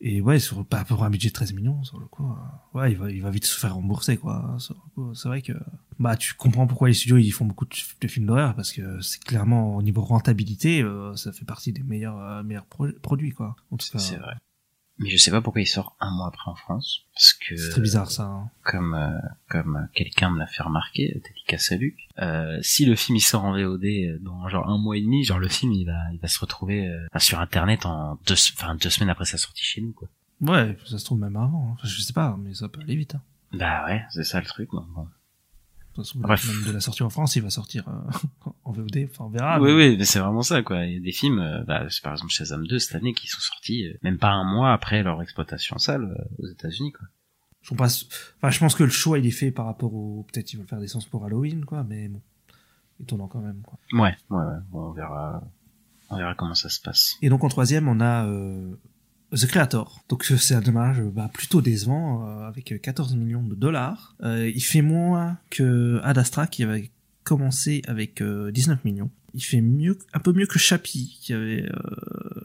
Et ouais, par rapport à un budget de 13 millions, sur le coup, ouais, il va vite se faire rembourser, quoi. Sur le coup, c'est vrai que, bah, tu comprends pourquoi les studios, ils font beaucoup de films d'horreur, parce que c'est clairement, au niveau rentabilité, ça fait partie des meilleurs produits, quoi. En tout cas, c'est vrai. Mais je sais pas pourquoi il sort 1 mois après en France, parce que... C'est très bizarre, ça, hein. Comme quelqu'un me l'a fait remarquer, dédicace à Luc, si le film il sort en VOD dans genre 1 mois et demi, genre le film il va se retrouver sur internet en 2 semaines après sa sortie chez nous, quoi. Ouais, ça se trouve même avant, hein. Enfin, je sais pas, mais ça peut aller vite, hein. Bah ouais, c'est ça le truc, quoi. Ouais. De toute façon, même de la sortie en France, il va sortir en VOD, enfin on verra. Oui, mais... oui, mais c'est vraiment ça, quoi. Il y a des films, bah, par exemple Shazam 2 cette année, qui sont sortis même pas 1 mois après leur exploitation en salle aux États-Unis, quoi. Je pense que le choix il est fait par rapport au, peut-être ils veulent faire des sens pour Halloween, quoi, mais bon, étonnant quand même, quoi. Ouais, bon, on verra comment ça se passe. Et donc en troisième, on a The Creator. Donc c'est un démarrage plutôt décevant, avec $14 millions. Il fait moins que Ad Astra, qui avait commencé avec 19 millions. Il fait un peu mieux que Chappie, qui avait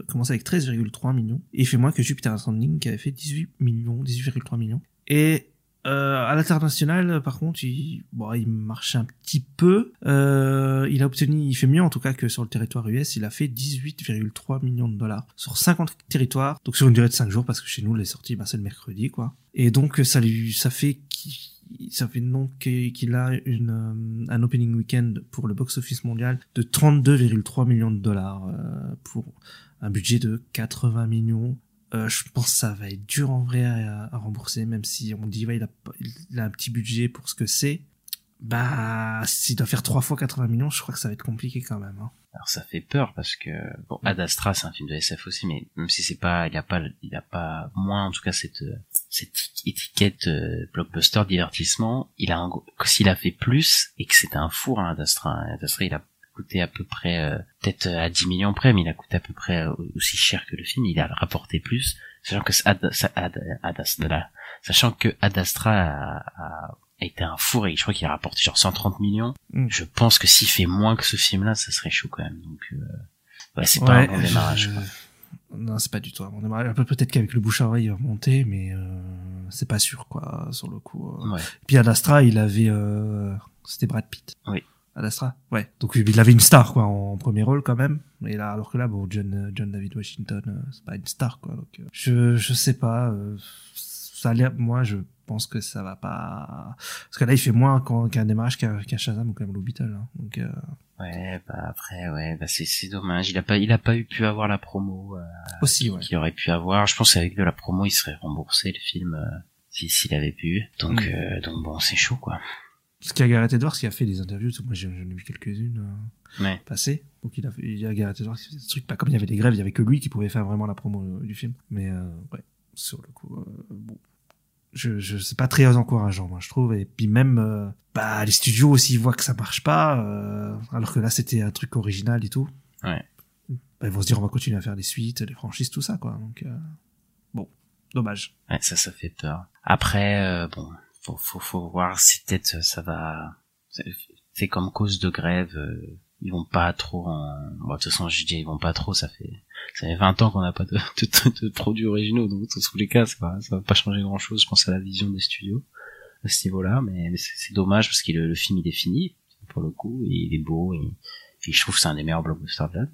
commencé avec 13,3 millions. Et il fait moins que Jupiter Ascending, qui avait fait 18,3 millions. Et à l'international, par contre, il marche un petit peu. Il fait mieux en tout cas que sur le territoire US. Il a fait $18,3 millions sur 50 territoires, donc sur une durée de 5 jours, parce que chez nous les sorties, c'est le mercredi, quoi. Et donc ça fait qu'il a un opening week-end pour le box-office mondial de $32,3 millions, pour un budget de 80 millions. Je pense que ça va être dur en vrai à rembourser, même si on dit, ouais, il a un petit budget pour ce que c'est. Bah, s'il doit faire 3 fois 80 millions, je crois que ça va être compliqué quand même, hein. Alors ça fait peur, parce que, bon, Ad Astra, c'est un film de SF aussi, mais même si il a pas moins, en tout cas, cette étiquette blockbuster divertissement, s'il a fait plus, et que c'était un four, hein, Ad Astra, hein. Ad Astra, il a coûté à peu près, peut-être à 10 millions près, mais il a coûté à peu près aussi cher que le film, il a rapporté plus, sachant que Ad Astra a été un four, et je crois qu'il a rapporté genre 130 millions, je pense que s'il fait moins que ce film-là, ça serait chaud quand même, donc c'est pas un bon démarrage, quoi. Non, c'est pas du tout à mon avis. Peut-être qu'avec le bouche à oreille, il va monter, mais c'est pas sûr, quoi, sur le coup. Ouais. Et puis, à l'Astra, il avait... C'était Brad Pitt. Oui. À l'Astra, ouais. Donc, il avait une star, quoi, en premier rôle, quand même. Et là, alors que là, bon, John David Washington, c'est pas une star, quoi. Donc, je sais pas. Ça a l'air... Moi, je pense que ça va pas... Parce que là, il fait moins qu'un démarrage qu'un Shazam ou quand même Blue Beetle, hein. Donc... Ouais, bah après, ouais, bah c'est dommage. Il a pas pu avoir la promo aussi, ouais. Qu'il aurait pu avoir. Je pense qu'avec de la promo, il serait remboursé le film s'il avait pu. Donc, donc bon, c'est chaud, quoi. Parce qu'il y a Gareth Edwards qui a fait des interviews. Moi, j'en ai vu quelques-unes passer. Donc, il y a Gareth Edwards qui fait des trucs. Pas comme il y avait des grèves, il y avait que lui qui pouvait faire vraiment la promo du film. Mais ouais, sur le coup, bon. C'est pas très encourageant, moi, je trouve. Et puis même, les studios aussi voient que ça marche pas, alors que là, c'était un truc original et tout. Ouais. Bah, ils vont se dire, on va continuer à faire des suites, des franchises, tout ça, quoi. Donc, bon, dommage. Ouais, ça fait peur. Après, bon, faut voir si peut-être ça va... C'est comme cause de grève, ils vont pas trop... Bon, de toute façon, je dis, ils vont pas trop, ça fait 20 ans qu'on n'a pas de produits originaux, donc dans tous les cas, ça va pas changer grand chose, je pense à la vision des studios, à ce niveau-là, mais c'est dommage, parce que le film, il est fini, pour le coup, et il est beau, et je trouve que c'est un des meilleurs blockbusters de là,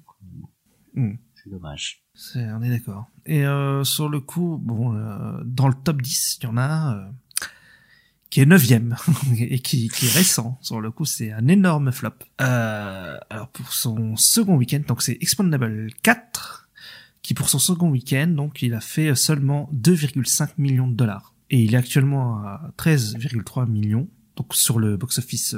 c'est dommage. On est d'accord. Et sur le coup, bon, dans le top 10, il y en a qui est 9e, et qui est récent, sur le coup, c'est un énorme flop. Alors, pour son second week-end, donc c'est Expandable 4, qui pour son second week-end, donc il a fait seulement 2,5 millions de dollars. Et il est actuellement à 13,3 millions, donc sur le box-office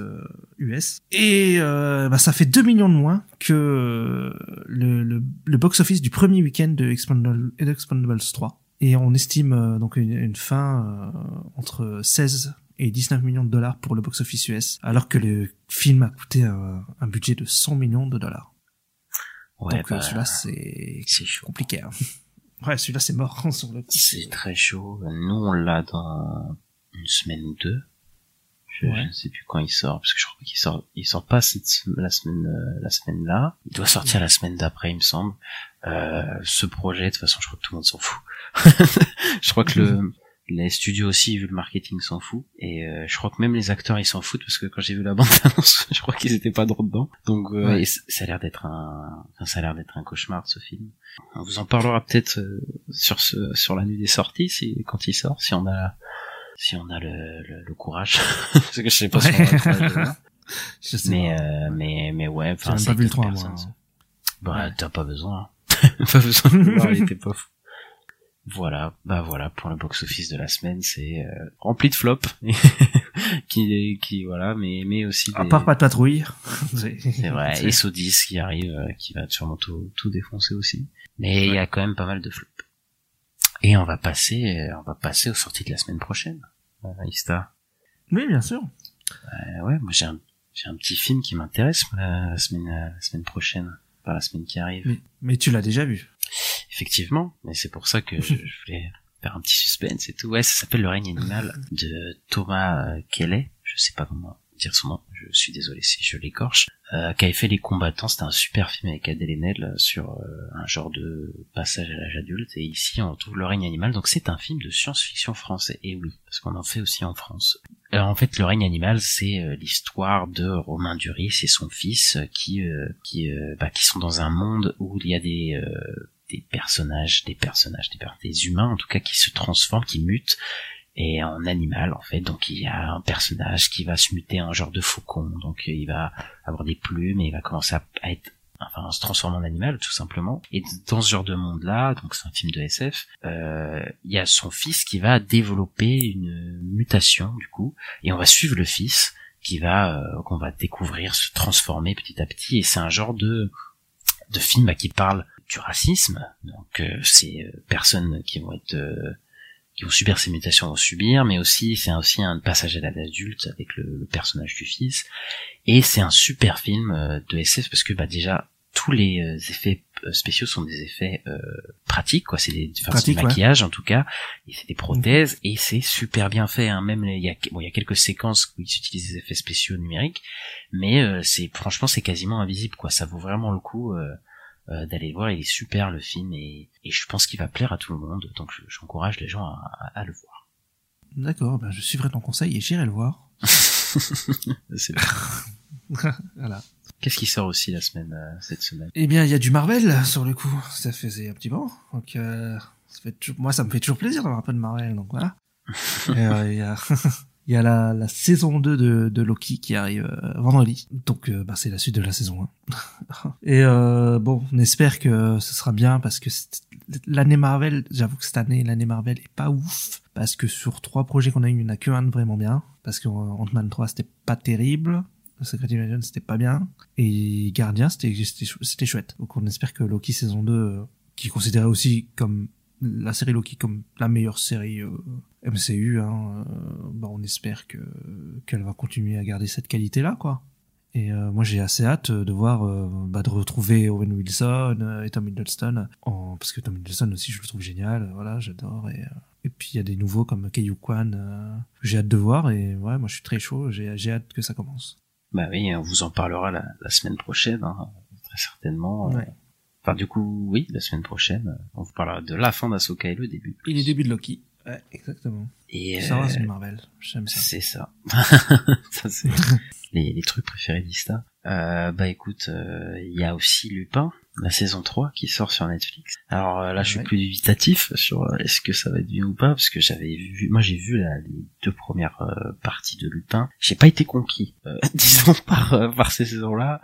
US. Et ça fait 2 millions de moins que le box-office du premier week-end de Expendables 3. Et on estime donc une fin entre 16 et 19 millions de dollars pour le box-office US, alors que le film a coûté un budget de 100 millions de dollars. Ouais, donc celui-là c'est compliqué, hein. Ouais, celui-là c'est mort sur le coup. C'est très chaud. Nous on l'a dans une semaine ou deux. Je ne sais plus quand il sort, parce que je crois qu'il sort pas la semaine là. Il doit sortir la semaine d'après, il me semble. Ce projet, de toute façon, je crois que tout le monde s'en fout. Je crois que les studios aussi, vu le marketing, s'en fout. Et je crois que même les acteurs, ils s'en foutent, parce que quand j'ai vu la bande-annonce, je crois qu'ils étaient pas drôles dedans. Donc, et ça a l'air d'être un cauchemar, ce film. On vous en parlera peut-être sur la nuit des sorties, quand il sort, si on a le courage. Parce que je sais pas si on a le courage. Je sais pas. Mais ouais. J'ai même pas vu le 3, moi. Bah, t'as pas besoin, hein. Pas besoin de voir, il était pas fou. Voilà, pour le box-office de la semaine, c'est rempli de flops, qui voilà, mais aussi à part pas de patrouille, c'est vrai, et SO10 qui arrive, qui va sûrement tout défoncer aussi, mais il y a quand même pas mal de flops. Et on va passer aux sorties de la semaine prochaine, Ista. Oui, bien sûr. Ouais, moi j'ai un petit film qui m'intéresse la semaine prochaine, pas la semaine qui arrive. Mais tu l'as déjà vu. Effectivement, mais c'est pour ça que je voulais faire un petit suspense et tout. Ouais, ça s'appelle Le règne animal de Thomas Kelly. Je sais pas comment dire son nom. Je suis désolé si je l'écorche. Qui avait fait Les Combattants. C'était un super film avec Adèle Haenel sur un genre de passage à l'âge adulte. Et ici, on retrouve Le règne animal. Donc, c'est un film de science-fiction français. Et oui, parce qu'on en fait aussi en France. Alors, en fait, Le règne animal, c'est l'histoire de Romain Duris et son fils qui sont dans un monde où il y a des humains en tout cas qui se transforment, qui mutent, et en animal en fait. Donc il y a un personnage qui va se muter en genre de faucon, donc il va avoir des plumes et il va commencer à se transformer en animal tout simplement. Et dans ce genre de monde là, donc c'est un film de SF, il y a son fils qui va développer une mutation du coup, et on va suivre le fils qu'on va découvrir se transformer petit à petit. Et c'est un genre de film qui parle du racisme, donc ces personnes qui vont être qui vont subir ces mutations vont subir, mais aussi c'est aussi un passage à l'âge adulte avec le personnage du fils. Et c'est un super film de SF, parce que déjà tous les effets spéciaux sont des effets pratiques, quoi. C'est du maquillage en tout cas, et c'est des prothèses, et c'est super bien fait, hein. Même il y a quelques séquences où ils utilisent des effets spéciaux numériques, mais c'est franchement c'est quasiment invisible, quoi. Ça vaut vraiment le coup d'aller le voir. Il est super le film, et je pense qu'il va plaire à tout le monde, donc j'encourage les gens à le voir. D'accord, ben je suivrai ton conseil et j'irai le voir. C'est vrai. Voilà. Qu'est-ce qui sort aussi la semaine, cette semaine? Eh bien, il y a du Marvel, sur le coup. Ça faisait un petit moment. Donc, moi, ça me fait toujours plaisir d'avoir un peu de Marvel, donc voilà. Il y a la saison 2 de Loki qui arrive vendredi. Donc, c'est la suite de la saison 1. Et on espère que ce sera bien, parce que l'année Marvel, j'avoue que cette année, l'année Marvel est pas ouf. Parce que sur 3 projets qu'on a eu, il n'y en a que un de vraiment bien. Parce que Ant-Man 3, c'était pas terrible. Secret Invasion, c'était pas bien. Et Guardian, c'était chouette. Donc, on espère que Loki saison 2, qui est considérée aussi comme la série Loki comme la meilleure série MCU, on espère qu'elle va continuer à garder cette qualité-là, quoi. Et moi, j'ai assez hâte de voir, de retrouver Owen Wilson et Tom Hiddleston, parce que Tom Hiddleston aussi, je le trouve génial, voilà, j'adore. Et puis, il y a des nouveaux comme Kaiju Kwan, j'ai hâte de voir, et ouais, moi, je suis très chaud, j'ai hâte que ça commence. Bah oui, on vous en parlera la semaine prochaine, très certainement. Ouais. Enfin, du coup, oui, la semaine prochaine, on vous parlera de la fin d'Ahsoka et le début. Et le début de Loki. Ouais, exactement. Et ça va, c'est Marvel. J'aime ça. C'est ça. Ça, c'est les trucs préférés d'Ista. Écoute, il y a aussi Lupin, la saison 3, qui sort sur Netflix. Alors là, je suis plus dubitatif sur est-ce que ça va être bien ou pas, parce que j'ai vu les 2 premières parties de Lupin. J'ai pas été conquis, disons, par ces saisons-là.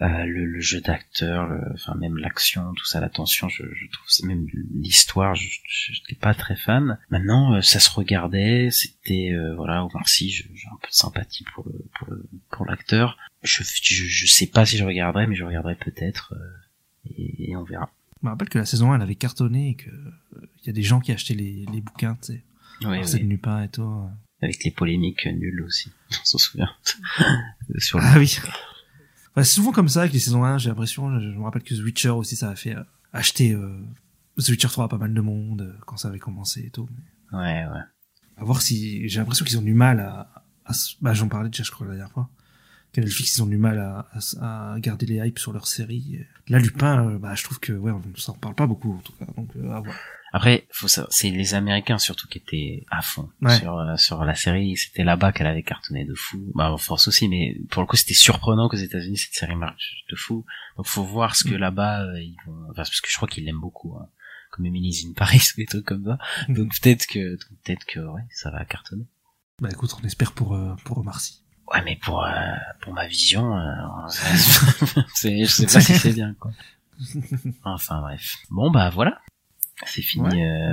Le jeu d'acteur, même l'action, tout ça, la tension, je trouve, c'est même l'histoire, j'étais pas très fan. Maintenant, ça se regardait, c'était Omar Sy, j'ai un peu de sympathie pour l'acteur. Je sais pas si je regarderai, mais je regarderai peut-être, et on verra. Je me rappelle que la saison 1, elle avait cartonné, et que y a des gens qui achetaient les bouquins, tu sais. Oui. C'est devenu pas et tout. Avec les polémiques nulles aussi, on s'en souvient. Oui. C'est souvent comme ça avec les saisons 1, j'ai l'impression. Je me rappelle que The Witcher aussi, ça a fait acheter The Witcher 3 à pas mal de monde quand ça avait commencé et tout. Mais... Ouais. À voir si... J'ai l'impression qu'ils ont du mal à... j'en parlais déjà, je crois, la dernière fois. Que Netflix, ils ont du mal à garder les hypes sur leurs séries. Là, Lupin, je trouve que, ouais, on s'en parle pas beaucoup, en tout cas. Donc, à voir. Après, faut savoir, c'est les Américains surtout qui étaient à fond sur la série. C'était là-bas qu'elle avait cartonné de fou. En France aussi, mais pour le coup, c'était surprenant qu'aux États-Unis cette série marche de fou. Donc, faut voir ce que là-bas ils vont. Parce que je crois qu'ils l'aiment beaucoup, comme Emily in Paris ou des trucs comme ça. Donc peut-être que ouais, ça va cartonner. Écoute, on espère pour Omar Sy. Ouais, mais pour ma vision, je sais pas si c'est bien, quoi. Enfin bref. Bon voilà. C'est fini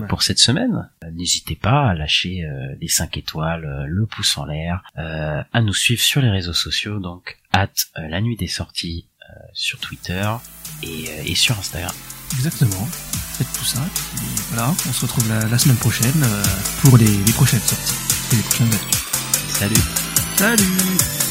pour cette semaine. N'hésitez pas à lâcher les 5 étoiles, le pouce en l'air, à nous suivre sur les réseaux sociaux, donc la nuit des sorties sur Twitter et sur Instagram. Exactement. Faites tout ça. Et voilà, on se retrouve la semaine prochaine pour les prochaines sorties et les prochaines battues. Salut.